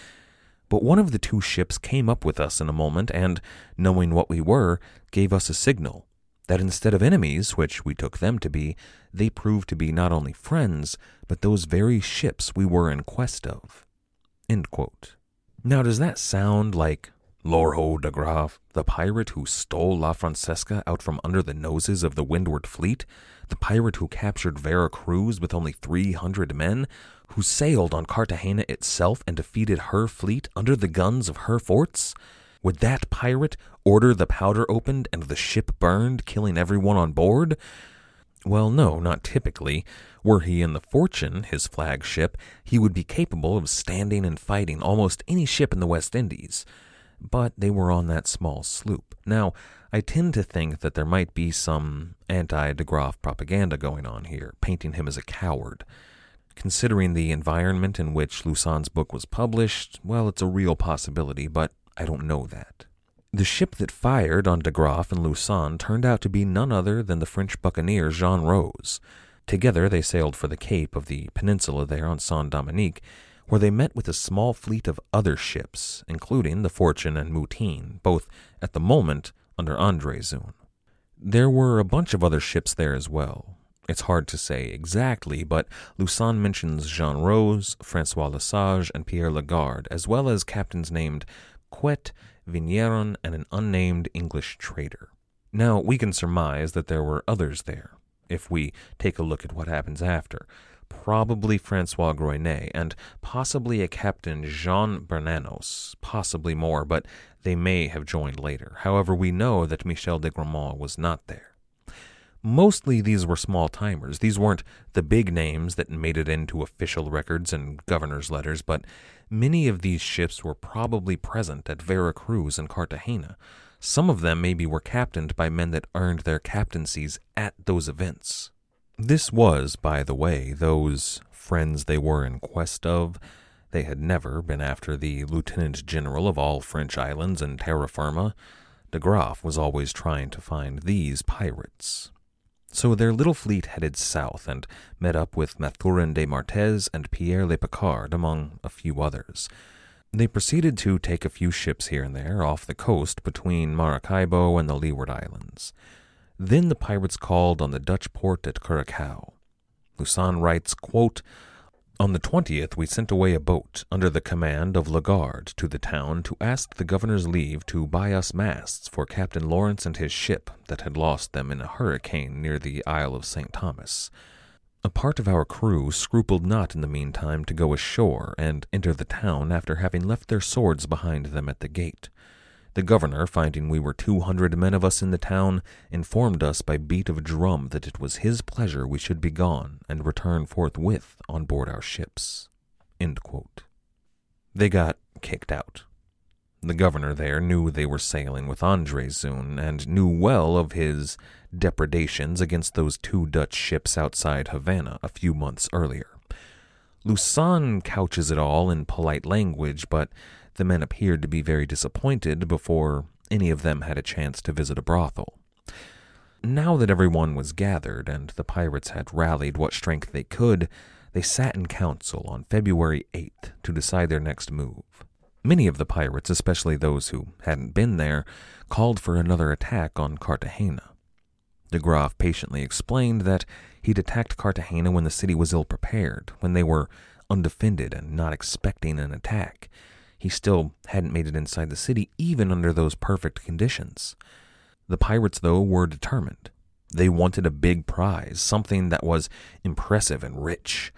But one of the two ships came up with us in a moment, and, knowing what we were, gave us a signal, that instead of enemies, which we took them to be, they proved to be not only friends, but those very ships we were in quest of." End quote. Now, does that sound like Lorho de Graaf, the pirate who stole La Francesca out from under the noses of the Windward Fleet, the pirate who captured Vera Cruz with only three hundred men, who sailed on Cartagena itself and defeated her fleet under the guns of her forts? Would that pirate order the powder opened and the ship burned, killing everyone on board? Well, no, not typically. Were he in the Fortune, his flagship, he would be capable of standing and fighting almost any ship in the West Indies. But they were on that small sloop. Now, I tend to think that there might be some anti-De Graaf propaganda going on here, painting him as a coward. Considering the environment in which Lussan's book was published, well, it's a real possibility, but I don't know that. The ship that fired on De Graaf and Lussan turned out to be none other than the French buccaneer Jean Rose. Together they sailed for the Cape of the peninsula there on Saint-Dominique, where they met with a small fleet of other ships, including the Fortune and Mutine, both at the moment under Andrieszoon. There were a bunch of other ships there as well. It's hard to say exactly, but Lussan mentions Jean Rose, Francois Lesage, and Pierre Lagarde, as well as captains named Quet, Vigneron, and an unnamed English trader. Now, we can surmise that there were others there, if we take a look at what happens after. Probably Francois Groinet, and possibly a captain Jean Bernanos, possibly more, but they may have joined later. However, we know that Michel de Grammont was not there. Mostly these were small-timers. These weren't the big names that made it into official records and governor's letters, but many of these ships were probably present at Vera Cruz and Cartagena. Some of them maybe were captained by men that earned their captaincies at those events. This was, by the way, those friends they were in quest of. They had never been after the lieutenant general of all French islands and terra firma. De Graaf was always trying to find these pirates. So their little fleet headed south and met up with Mathurin de Martez and Pierre Le Picard, among a few others. They proceeded to take a few ships here and there off the coast between Maracaibo and the Leeward Islands. Then the pirates called on the Dutch port at Curaçao. Lussan writes, quote, "On the twentieth we sent away a boat under the command of Lagarde to the town to ask the governor's leave to buy us masts for Captain Lawrence and his ship that had lost them in a hurricane near the Isle of Saint Thomas. A part of our crew scrupled not in the meantime to go ashore and enter the town after having left their swords behind them at the gate. The governor, finding we were two hundred men of us in the town, informed us by beat of a drum that it was his pleasure we should be gone and return forthwith on board our ships." End quote. They got kicked out. The governor there knew they were sailing with Andrieszoon and knew well of his depredations against those two Dutch ships outside Havana a few months earlier. Lussan couches it all in polite language, but the men appeared to be very disappointed before any of them had a chance to visit a brothel. Now that everyone was gathered and the pirates had rallied what strength they could, they sat in council on February eighth to decide their next move. Many of the pirates, especially those who hadn't been there, called for another attack on Cartagena. De Graaf patiently explained that he'd attacked Cartagena when the city was ill-prepared, when they were undefended and not expecting an attack. He still hadn't made it inside the city, even under those perfect conditions. The pirates, though, were determined. They wanted a big prize, something that was impressive and rich.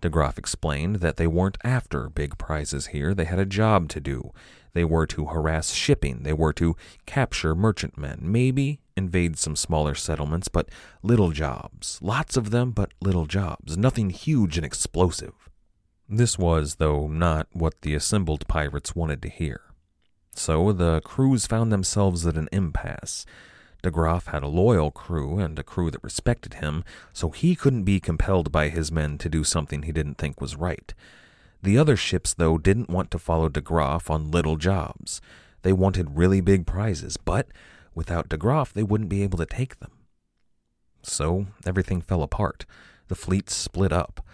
De Graaf explained that they weren't after big prizes here. They had a job to do. They were to harass shipping. They were to capture merchantmen, maybe invade some smaller settlements, but little jobs. Lots of them, but little jobs. Nothing huge and explosive. This was, though, not what the assembled pirates wanted to hear. So the crews found themselves at an impasse. De Graaf had a loyal crew and a crew that respected him, so he couldn't be compelled by his men to do something he didn't think was right. The other ships, though, didn't want to follow De Graaf on little jobs. They wanted really big prizes, but without De Graaf, they wouldn't be able to take them. So everything fell apart. The fleet split up.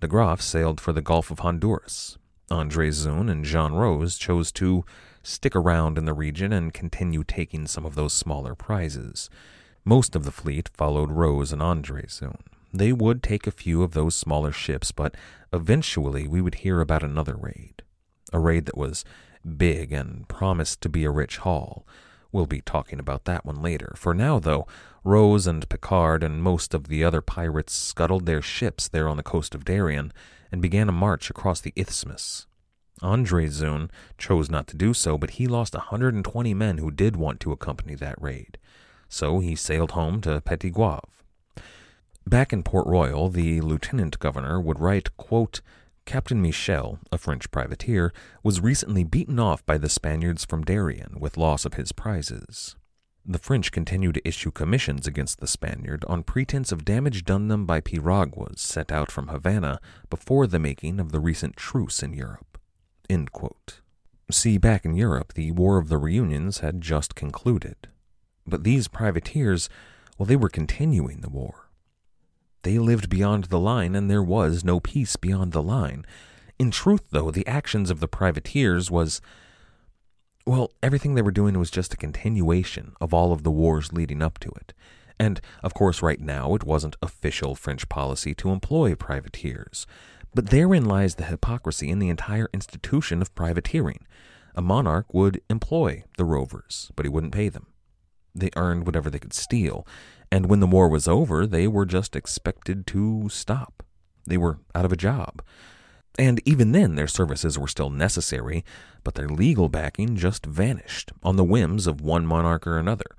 De Graaf sailed for the Gulf of Honduras. Andrieszoon and Jean Rose chose to stick around in the region and continue taking some of those smaller prizes. Most of the fleet followed Rose and Andrieszoon. They would take a few of those smaller ships, but eventually we would hear about another raid. A raid that was big and promised to be a rich haul. We'll be talking about that one later. For now, though, Rose and Picard and most of the other pirates scuttled their ships there on the coast of Darien and began a march across the isthmus. Andrieszoon chose not to do so, but he lost one hundred twenty men who did want to accompany that raid. So he sailed home to Petit Goave. Back in Port Royal, the lieutenant governor would write, quote, Captain Michel, a French privateer, was recently beaten off by the Spaniards from Darien with loss of his prizes. The French continued to issue commissions against the Spaniard on pretense of damage done them by piraguas set out from Havana before the making of the recent truce in Europe. End quote. See, back in Europe, the War of the Reunions had just concluded. But these privateers, well, they were continuing the war. They lived beyond the line, and there was no peace beyond the line. In truth, though, the actions of the privateers was, well, everything they were doing was just a continuation of all of the wars leading up to it. And, of course, right now it wasn't official French policy to employ privateers. But therein lies the hypocrisy in the entire institution of privateering. A monarch would employ the rovers, but he wouldn't pay them. They earned whatever they could steal, and when the war was over, they were just expected to stop. They were out of a job. And even then, their services were still necessary, but their legal backing just vanished on the whims of one monarch or another.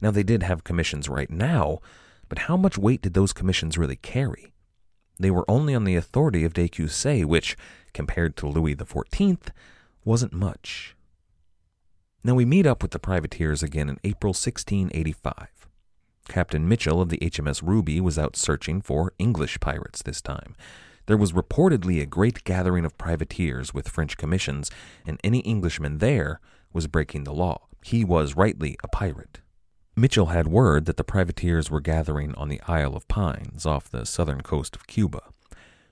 Now, they did have commissions right now, but how much weight did those commissions really carry? They were only on the authority of de Cousset, which, compared to Louis the fourteenth, wasn't much. Now, we meet up with the privateers again in April sixteen eighty-five. Captain Mitchell of the H M S Ruby was out searching for English pirates this time. There was reportedly a great gathering of privateers with French commissions, and any Englishman there was breaking the law. He was rightly a pirate. Mitchell had word that the privateers were gathering on the Isle of Pines, off the southern coast of Cuba.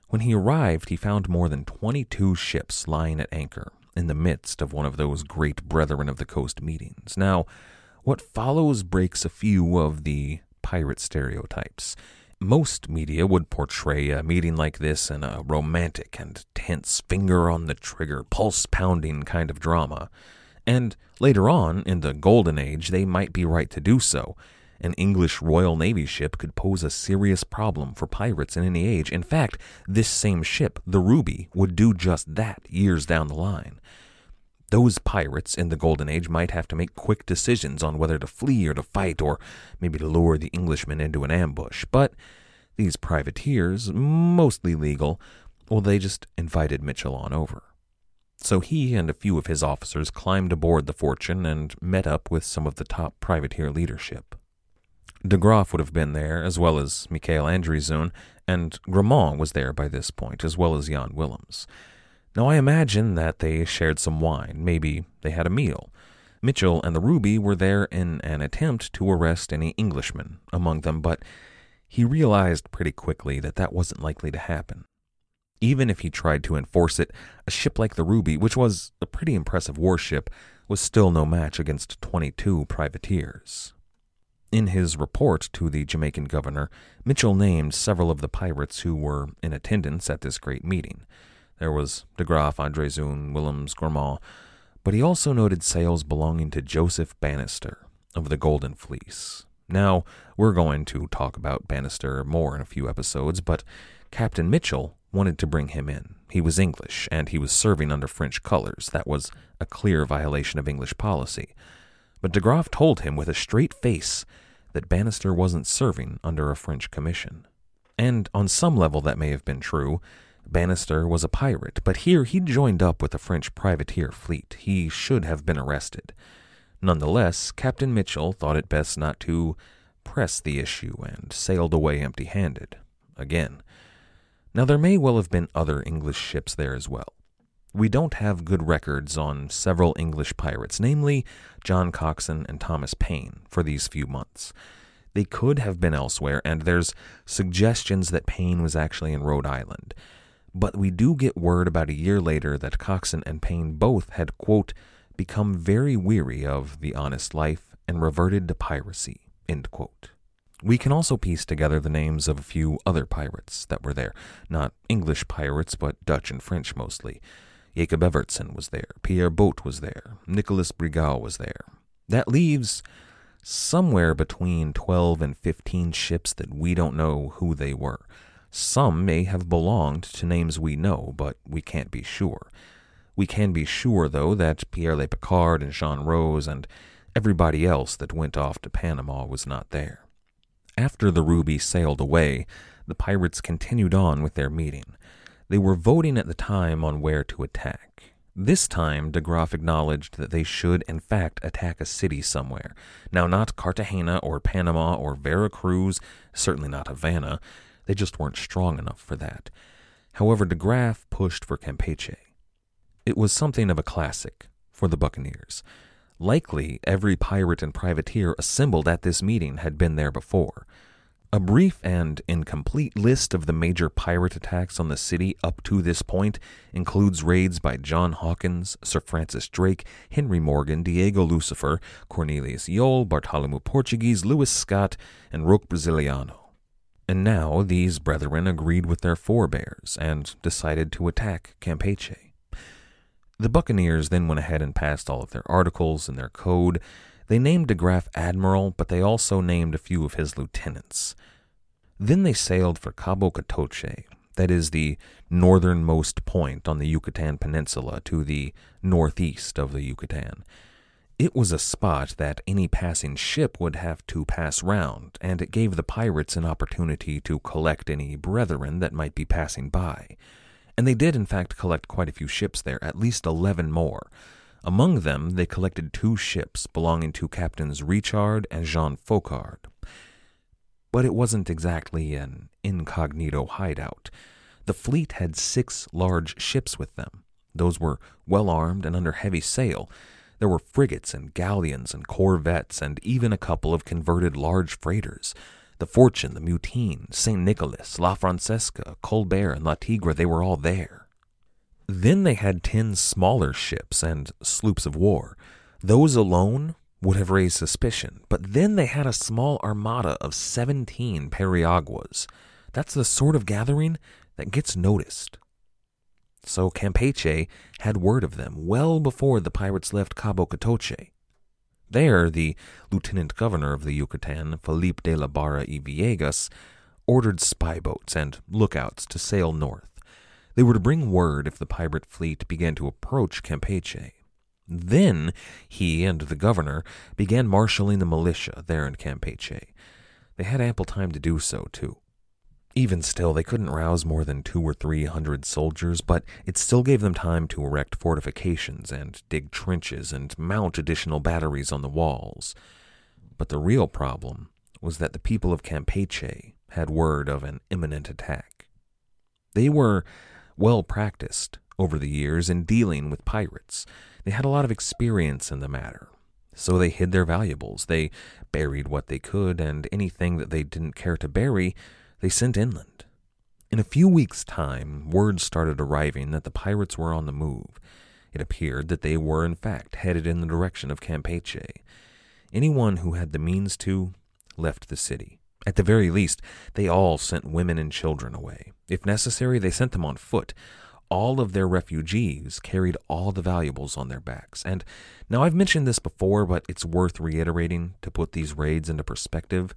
When he arrived, he found more than twenty-two ships lying at anchor, in the midst of one of those great Brethren of the Coast meetings. Now, what follows breaks a few of the pirate stereotypes. Most media would portray a meeting like this in a romantic and tense, finger-on-the-trigger, pulse-pounding kind of drama. And later on, in the Golden Age, they might be right to do so. An English Royal Navy ship could pose a serious problem for pirates in any age. In fact, this same ship, the Ruby, would do just that years down the line. Those pirates in the Golden Age might have to make quick decisions on whether to flee or to fight, or maybe to lure the Englishmen into an ambush. But these privateers, mostly legal, well, they just invited Mitchell on over. So he and a few of his officers climbed aboard the Fortune and met up with some of the top privateer leadership. De Graaf would have been there, as well as Michiel Andrieszoon, and Grammont was there by this point, as well as Jan Willems. Now, I imagine that they shared some wine. Maybe they had a meal. Mitchell and the Ruby were there in an attempt to arrest any Englishmen among them, but he realized pretty quickly that that wasn't likely to happen. Even if he tried to enforce it, a ship like the Ruby, which was a pretty impressive warship, was still no match against twenty-two privateers. In his report to the Jamaican governor, Mitchell named several of the pirates who were in attendance at this great meeting. There was De Graaf, Andrieszoon, Willems, Grammont, but he also noted sails belonging to Joseph Bannister of the Golden Fleece. Now, we're going to talk about Bannister more in a few episodes, but Captain Mitchell wanted to bring him in. He was English, and he was serving under French colors. That was a clear violation of English policy. But De Graaf told him with a straight face that Bannister wasn't serving under a French commission. And on some level that may have been true. Bannister was a pirate, but here he joined up with a French privateer fleet. He should have been arrested. Nonetheless, Captain Mitchell thought it best not to press the issue and sailed away empty-handed. Again. Now there may well have been other English ships there as well. We don't have good records on several English pirates, namely John Coxon and Thomas Paine, for these few months. They could have been elsewhere, and there's suggestions that Paine was actually in Rhode Island. But we do get word about a year later that Coxon and Paine both had, quote, become very weary of the honest life and reverted to piracy, end quote. We can also piece together the names of a few other pirates that were there. Not English pirates, but Dutch and French mostly. Jacob Evertsen was there. Pierre Boat was there. Nicolas Brigal was there. That leaves somewhere between twelve and fifteen ships that we don't know who they were. Some may have belonged to names we know, but we can't be sure. We can be sure, though, that Pierre Le Picard and Jean Rose and everybody else that went off to Panama was not there. After the Ruby sailed away, the pirates continued on with their meeting. They were voting at the time on where to attack. This time, de Graaf acknowledged that they should, in fact, attack a city somewhere. Now, not Cartagena or Panama or Veracruz, certainly not Havana. They just weren't strong enough for that. However, de Graaf pushed for Campeche. It was something of a classic for the buccaneers. Likely, every pirate and privateer assembled at this meeting had been there before. A brief and incomplete list of the major pirate attacks on the city up to this point includes raids by John Hawkins, Sir Francis Drake, Henry Morgan, Diego Lucifer, Cornelius Yole, Bartholomew Portuguese, Lewis Scott, and Roque Brasiliano. And now these brethren agreed with their forebears and decided to attack Campeche. The buccaneers then went ahead and passed all of their articles and their code. They named de Graaf admiral, but they also named a few of his lieutenants. Then they sailed for Cabo Catoche, that is the northernmost point on the Yucatan Peninsula to the northeast of the Yucatan. It was a spot that any passing ship would have to pass round, and it gave the pirates an opportunity to collect any brethren that might be passing by. And they did, in fact, collect quite a few ships there, at least eleven more. Among them, they collected two ships belonging to Captains Richard and Jean Focard. But it wasn't exactly an incognito hideout. The fleet had six large ships with them. Those were well-armed and under heavy sail. There were frigates and galleons and corvettes and even a couple of converted large freighters. The Fortune, the Mutine, Saint Nicholas, La Francesca, Colbert, and La Tigre, they were all there. Then they had ten smaller ships and sloops of war. Those alone would have raised suspicion, but then they had a small armada of seventeen periaguas. That's the sort of gathering that gets noticed. So Campeche had word of them well before the pirates left Cabo Catoche. There, the lieutenant governor of the Yucatan, Felipe de la Barra y Villegas, ordered spy boats and lookouts to sail north. They were to bring word if the pirate fleet began to approach Campeche. Then he and the governor began marshalling the militia there in Campeche. They had ample time to do so, too. Even still, they couldn't rouse more than two or three hundred soldiers, but it still gave them time to erect fortifications and dig trenches and mount additional batteries on the walls. But the real problem was that the people of Campeche had word of an imminent attack. They were well practiced over the years in dealing with pirates. They had a lot of experience in the matter. So they hid their valuables, they buried what they could, and anything that they didn't care to bury, they sent inland. In a few weeks' time, word started arriving that the pirates were on the move. It appeared that they were, in fact, headed in the direction of Campeche. Anyone who had the means to left the city. At the very least, they all sent women and children away. If necessary, they sent them on foot. All of their refugees carried all the valuables on their backs. And now I've mentioned this before, but it's worth reiterating to put these raids into perspective.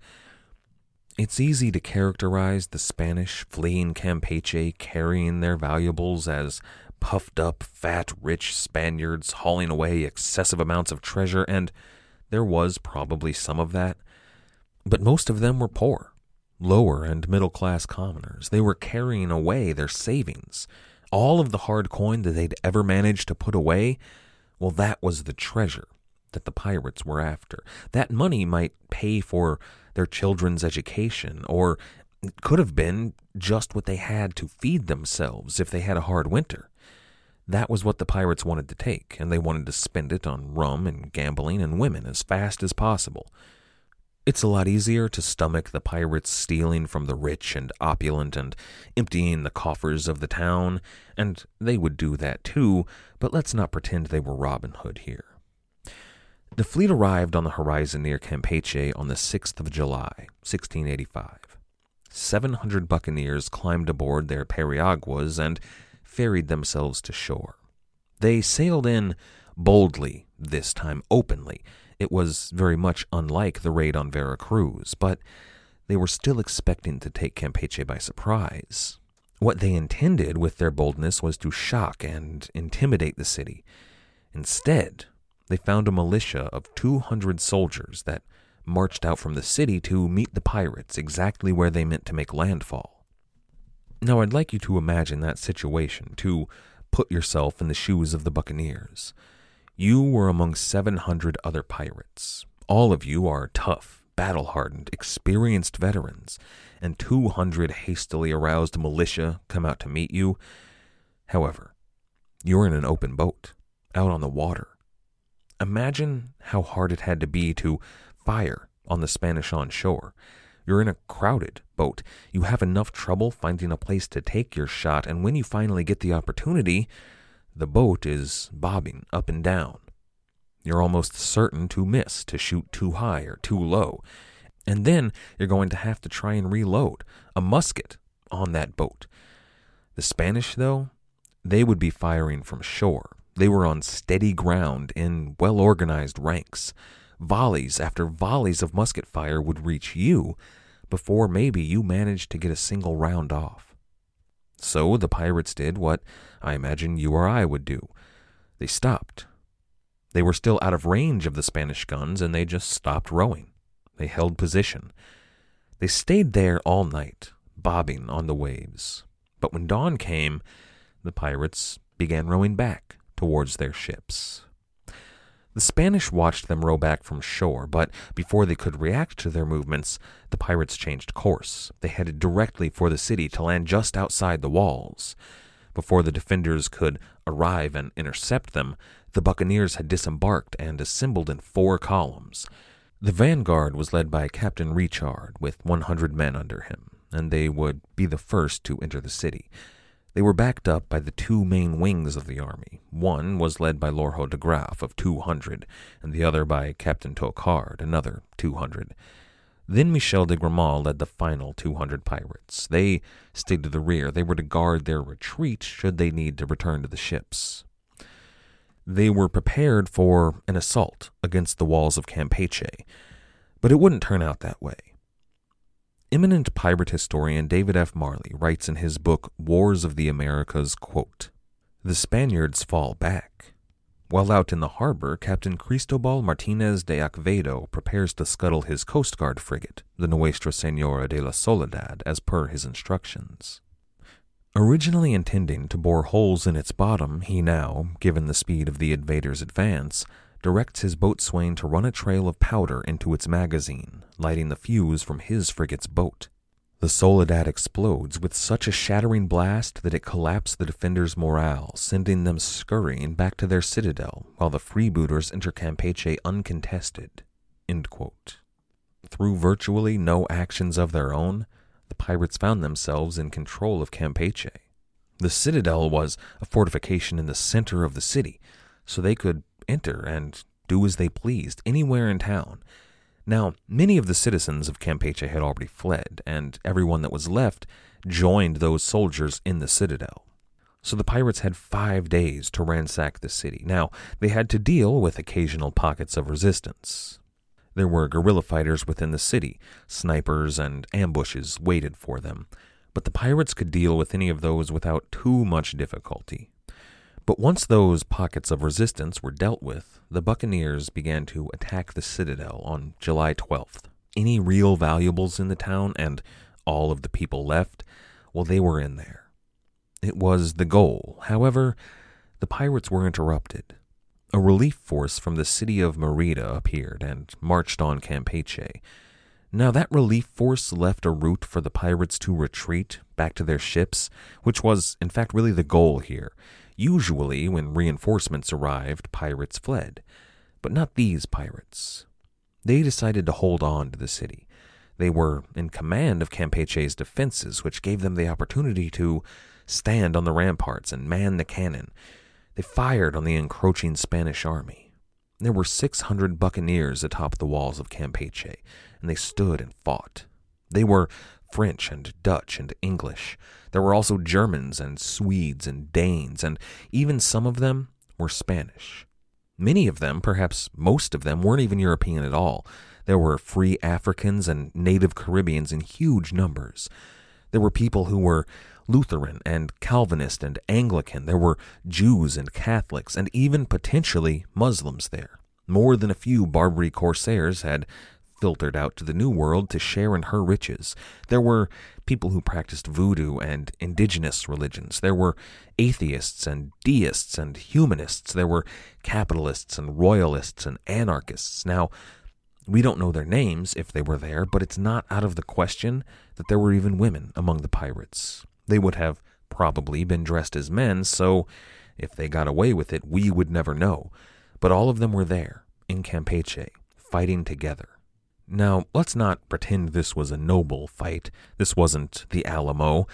It's easy to characterize the Spanish fleeing Campeche carrying their valuables as puffed-up, fat, rich Spaniards hauling away excessive amounts of treasure, and there was probably some of that. But most of them were poor, lower and middle-class commoners. They were carrying away their savings. All of the hard coin that they'd ever managed to put away, well, that was the treasure that the pirates were after. That money might pay for their children's education, or it could have been just what they had to feed themselves if they had a hard winter. That was what the pirates wanted to take, and they wanted to spend it on rum and gambling and women as fast as possible. It's a lot easier to stomach the pirates stealing from the rich and opulent and emptying the coffers of the town, and they would do that too, but let's not pretend they were Robin Hood here. The fleet arrived on the horizon near Campeche on the sixth of July, sixteen eighty-five. Seven hundred buccaneers climbed aboard their periaguas and ferried themselves to shore. They sailed in boldly, this time openly. It was very much unlike the raid on Vera Cruz, but they were still expecting to take Campeche by surprise. What they intended with their boldness was to shock and intimidate the city. Instead, they found a militia of two hundred soldiers that marched out from the city to meet the pirates exactly where they meant to make landfall. Now, I'd like you to imagine that situation, to put yourself in the shoes of the buccaneers. You were among seven hundred other pirates. All of you are tough, battle-hardened, experienced veterans, and two hundred hastily aroused militia come out to meet you. However, you're in an open boat, out on the water. Imagine how hard it had to be to fire on the Spanish on shore. You're in a crowded boat. You have enough trouble finding a place to take your shot, and when you finally get the opportunity, the boat is bobbing up and down. You're almost certain to miss, to shoot too high or too low. And then you're going to have to try and reload a musket on that boat. The Spanish, though, they would be firing from shore. They were on steady ground in well-organized ranks. Volleys after volleys of musket fire would reach you before maybe you managed to get a single round off. So the pirates did what I imagine you or I would do. They stopped. They were still out of range of the Spanish guns, and they just stopped rowing. They held position. They stayed there all night, bobbing on the waves. But when dawn came, the pirates began rowing back towards their ships. The Spanish watched them row back from shore, but before they could react to their movements, the pirates changed course. They headed directly for the city to land just outside the walls. Before the defenders could arrive and intercept them, the buccaneers had disembarked and assembled in four columns. The vanguard was led by Captain Richard, with one hundred men under him, and they would be the first to enter the city. They were backed up by the two main wings of the army. One was led by Lorho de Graaf of two hundred, and the other by Captain Tocard, another two hundred. Then Michel de Grammont led the final two hundred pirates. They stayed to the rear. They were to guard their retreat should they need to return to the ships. They were prepared for an assault against the walls of Campeche, but it wouldn't turn out that way. Eminent pirate historian David F. Marley writes in his book Wars of the Americas, quote, "The Spaniards fall back. While out in the harbor, Captain Cristobal Martinez de Acevedo prepares to scuttle his Coast Guard frigate, the Nuestra Senora de la Soledad, as per his instructions. Originally intending to bore holes in its bottom, he now, given the speed of the invaders' advance, directs his boatswain to run a trail of powder into its magazine, lighting the fuse from his frigate's boat. The Soledad explodes with such a shattering blast that it collapsed the defenders' morale, sending them scurrying back to their citadel, while the freebooters enter Campeche uncontested." End quote. Through virtually no actions of their own, the pirates found themselves in control of Campeche. The citadel was a fortification in the center of the city, so they could enter and do as they pleased anywhere in town. Now, many of the citizens of Campeche had already fled, and everyone that was left joined those soldiers in the citadel. So the pirates had five days to ransack the city. Now, they had to deal with occasional pockets of resistance. There were guerrilla fighters within the city. Snipers and ambushes waited for them. But the pirates could deal with any of those without too much difficulty. But once those pockets of resistance were dealt with, the buccaneers began to attack the citadel on July twelfth, any real valuables in the town and all of the people left, well, they were in there. It was the goal. However, the pirates were interrupted. A relief force from the city of Merida appeared and marched on Campeche. Now, that relief force left a route for the pirates to retreat back to their ships, which was, in fact, really the goal here. Usually, when reinforcements arrived, pirates fled. But not these pirates. They decided to hold on to the city. They were in command of Campeche's defenses, which gave them the opportunity to stand on the ramparts and man the cannon. They fired on the encroaching Spanish army. There were six hundred buccaneers atop the walls of Campeche, and they stood and fought. They were French and Dutch and English. There were also Germans and Swedes and Danes, and even some of them were Spanish. Many of them, perhaps most of them, weren't even European at all. There were free Africans and native Caribbeans in huge numbers. There were people who were Lutheran and Calvinist and Anglican. There were Jews and Catholics and even potentially Muslims there. More than a few Barbary corsairs had filtered out to the New World to share in her riches. There were people who practiced voodoo and indigenous religions. There were atheists and deists and humanists. There were capitalists and royalists and anarchists. Now, we don't know their names if they were there, but it's not out of the question that there were even women among the pirates. They would have probably been dressed as men, so if they got away with it, we would never know. But all of them were there, in Campeche, fighting together. Now, let's not pretend this was a noble fight. This wasn't the Alamo,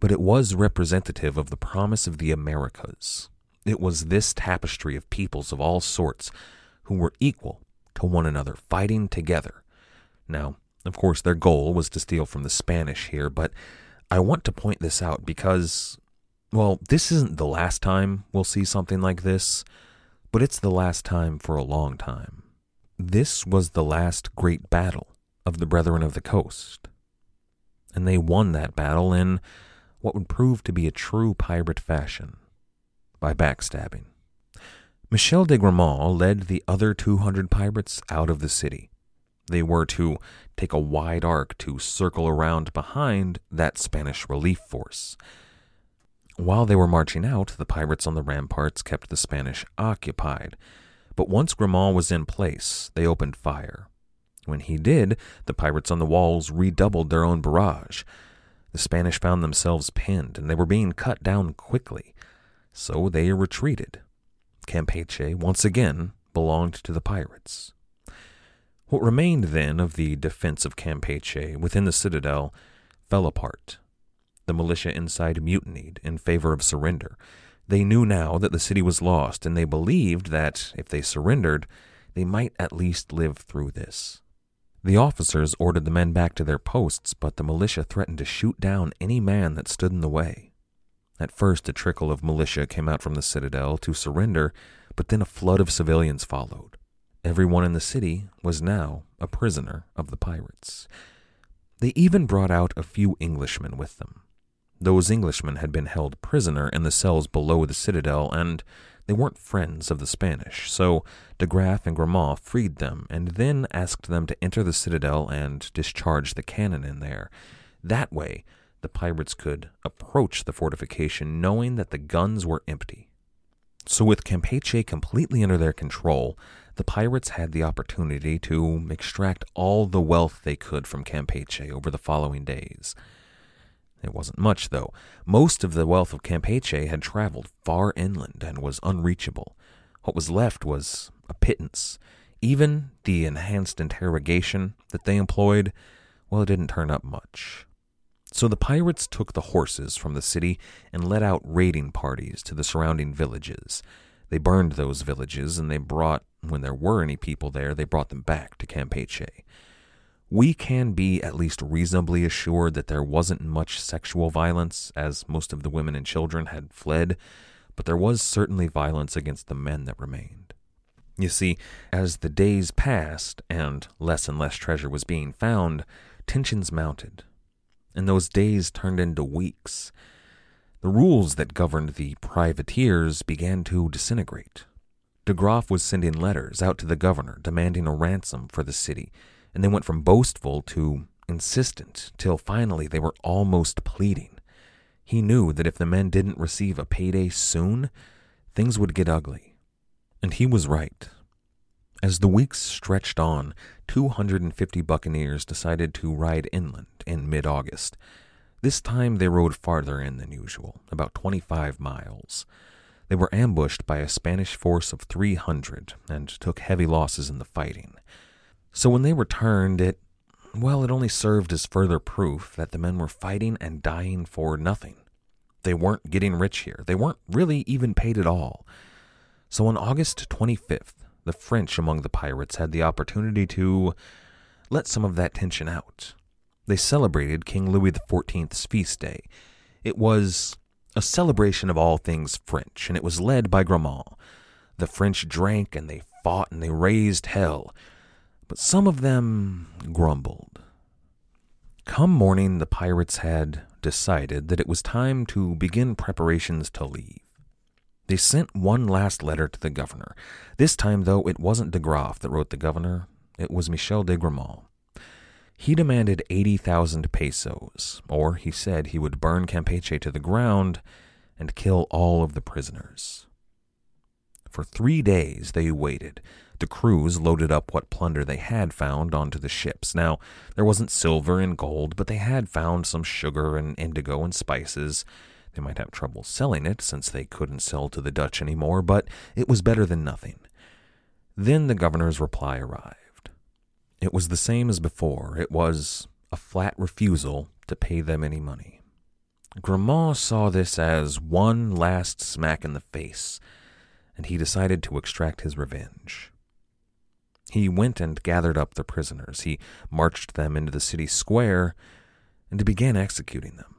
but it was representative of the promise of the Americas. It was this tapestry of peoples of all sorts who were equal to one another, fighting together. Now, of course, their goal was to steal from the Spanish here, but I want to point this out because, well, this isn't the last time we'll see something like this, but it's the last time for a long time. This was the last great battle of the Brethren of the Coast, and they won that battle in what would prove to be a true pirate fashion, by backstabbing. Michel de Grammont led the other two hundred pirates out of the city. They were to take a wide arc to circle around behind that Spanish relief force. While they were marching out, the pirates on the ramparts kept the Spanish occupied. But once Grammont was in place, they opened fire. When he did, the pirates on the walls redoubled their own barrage. The Spanish found themselves pinned, and they were being cut down quickly. So they retreated. Campeche, once again, belonged to the pirates. What remained then of the defense of Campeche within the citadel fell apart. The militia inside mutinied in favor of surrender. They knew now that the city was lost, and they believed that, if they surrendered, they might at least live through this. The officers ordered the men back to their posts, but the militia threatened to shoot down any man that stood in the way. At first, a trickle of militia came out from the citadel to surrender, but then a flood of civilians followed. Everyone in the city was now a prisoner of the pirates. They even brought out a few Englishmen with them. Those Englishmen had been held prisoner in the cells below the citadel, and they weren't friends of the Spanish, so de Graaf and Grammont freed them and then asked them to enter the citadel and discharge the cannon in there. That way, the pirates could approach the fortification knowing that the guns were empty. So with Campeche completely under their control, the pirates had the opportunity to extract all the wealth they could from Campeche over the following days. It wasn't much, though. Most of the wealth of Campeche had traveled far inland and was unreachable. What was left was a pittance. Even the enhanced interrogation that they employed, well, it didn't turn up much. So the pirates took the horses from the city and led out raiding parties to the surrounding villages. They burned those villages, and they brought, when there were any people there, they brought them back to Campeche. We can be at least reasonably assured that there wasn't much sexual violence, as most of the women and children had fled, but there was certainly violence against the men that remained. You see, as the days passed and less and less treasure was being found, tensions mounted, and those days turned into weeks. The rules that governed the privateers began to disintegrate. De Graaf was sending letters out to the governor demanding a ransom for the city, and they went from boastful to insistent, till finally they were almost pleading. He knew that if the men didn't receive a payday soon, things would get ugly. And he was right. As the weeks stretched on, two hundred fifty buccaneers decided to ride inland in mid-August. This time they rode farther in than usual, about twenty-five miles. They were ambushed by a Spanish force of three hundred and took heavy losses in the fighting. So when they returned, it, well, it only served as further proof that the men were fighting and dying for nothing. They weren't getting rich here. They weren't really even paid at all. So on August twenty-fifth, the French among the pirates had the opportunity to let some of that tension out. They celebrated King Louis the fourteenth's feast day. It was a celebration of all things French, and it was led by Grammont. The French drank, and they fought, and they raised hell. But some of them grumbled. Come morning, the pirates had decided that it was time to begin preparations to leave. They sent one last letter to the governor. This time, though, it wasn't de Graaf that wrote the governor. It was Michel de Grammont. He demanded eighty thousand pesos, or he said he would burn Campeche to the ground and kill all of the prisoners. For three days they waited. The crews loaded up what plunder they had found onto the ships. Now, there wasn't silver and gold, but they had found some sugar and indigo and spices. They might have trouble selling it, since they couldn't sell to the Dutch anymore, but it was better than nothing. Then the governor's reply arrived. It was the same as before. It was a flat refusal to pay them any money. Grammont saw this as one last smack in the face, and he decided to extract his revenge. He went and gathered up the prisoners. He marched them into the city square and began executing them.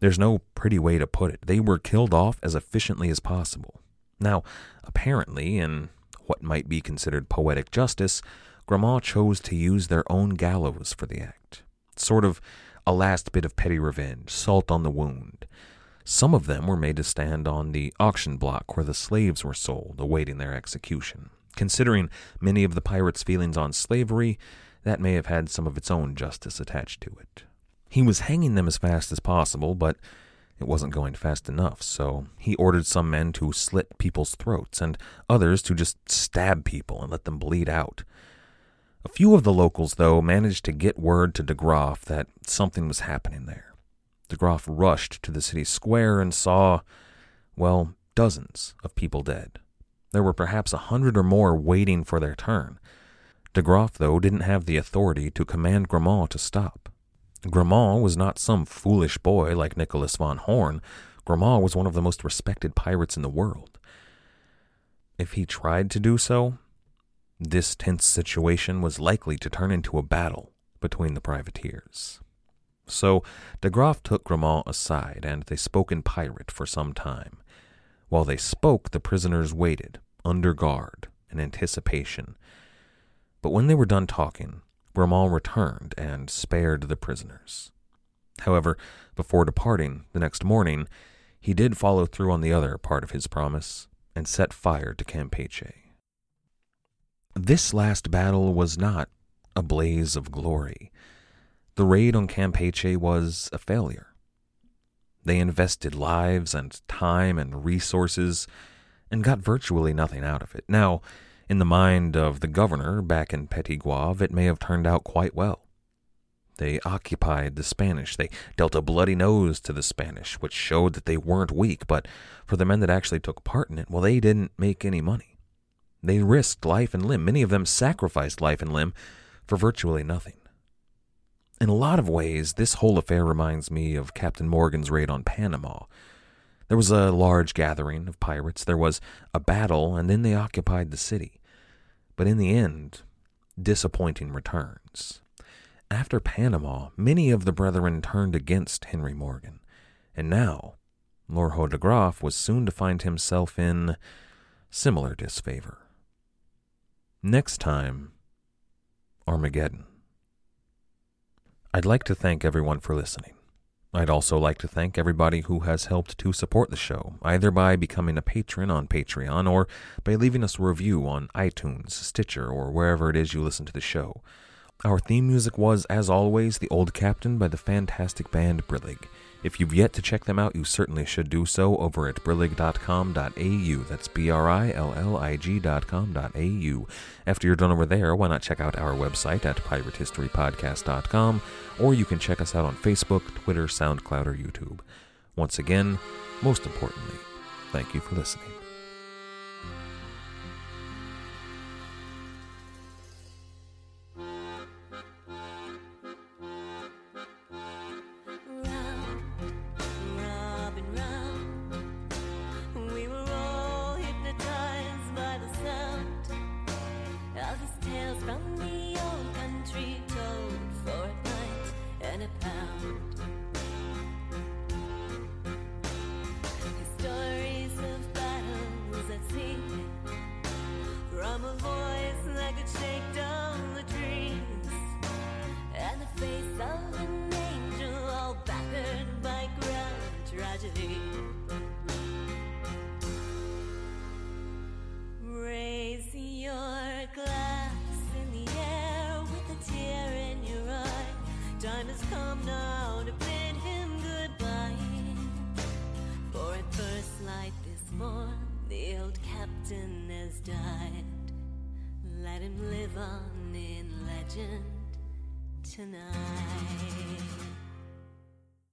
There's no pretty way to put it. They were killed off as efficiently as possible. Now, apparently, in what might be considered poetic justice, Grammont chose to use their own gallows for the act. Sort of a last bit of petty revenge, salt on the wound. Some of them were made to stand on the auction block where the slaves were sold, awaiting their execution. Considering many of the pirates' feelings on slavery, that may have had some of its own justice attached to it. He was hanging them as fast as possible, but it wasn't going fast enough, so he ordered some men to slit people's throats and others to just stab people and let them bleed out. A few of the locals, though, managed to get word to de Graaf that something was happening there. De Graaf rushed to the city square and saw, well, dozens of people dead. There were perhaps a hundred or more waiting for their turn. De Graaf, though, didn't have the authority to command Grammont to stop. Grammont was not some foolish boy like Nicholas von Horn. Grammont was one of the most respected pirates in the world. If he tried to do so, this tense situation was likely to turn into a battle between the privateers. So de Graaf took Grammont aside, and they spoke in pirate for some time. While they spoke, the prisoners waited, under guard, in anticipation. But when they were done talking, Grammont returned and spared the prisoners. However, before departing the next morning, he did follow through on the other part of his promise and set fire to Campeche. This last battle was not a blaze of glory. The raid on Campeche was a failure. They invested lives and time and resources and got virtually nothing out of it. Now, in the mind of the governor back in Petit Guave, it may have turned out quite well. They occupied the Spanish. They dealt a bloody nose to the Spanish, which showed that they weren't weak, but for the men that actually took part in it, well, they didn't make any money. They risked life and limb. Many of them sacrificed life and limb for virtually nothing. In a lot of ways, this whole affair reminds me of Captain Morgan's raid on Panama. There was a large gathering of pirates. There was a battle, and then they occupied the city. But in the end, disappointing returns. After Panama, many of the brethren turned against Henry Morgan, and now Lorho de Graaf was soon to find himself in similar disfavor. Next time, Armageddon. I'd like to thank everyone for listening. I'd also like to thank everybody who has helped to support the show, either by becoming a patron on Patreon or by leaving us a review on iTunes, Stitcher, or wherever it is you listen to the show. Our theme music was, as always, The Old Captain by the fantastic band Brillig. If you've yet to check them out, you certainly should do so over at brillig dot com dot a u. That's B R I L L I G dot com dot a u. After you're done over there, why not check out our website at pirate history podcast dot com, or you can check us out on Facebook, Twitter, SoundCloud, or YouTube. Once again, most importantly, thank you for listening. Let him live on in legend tonight.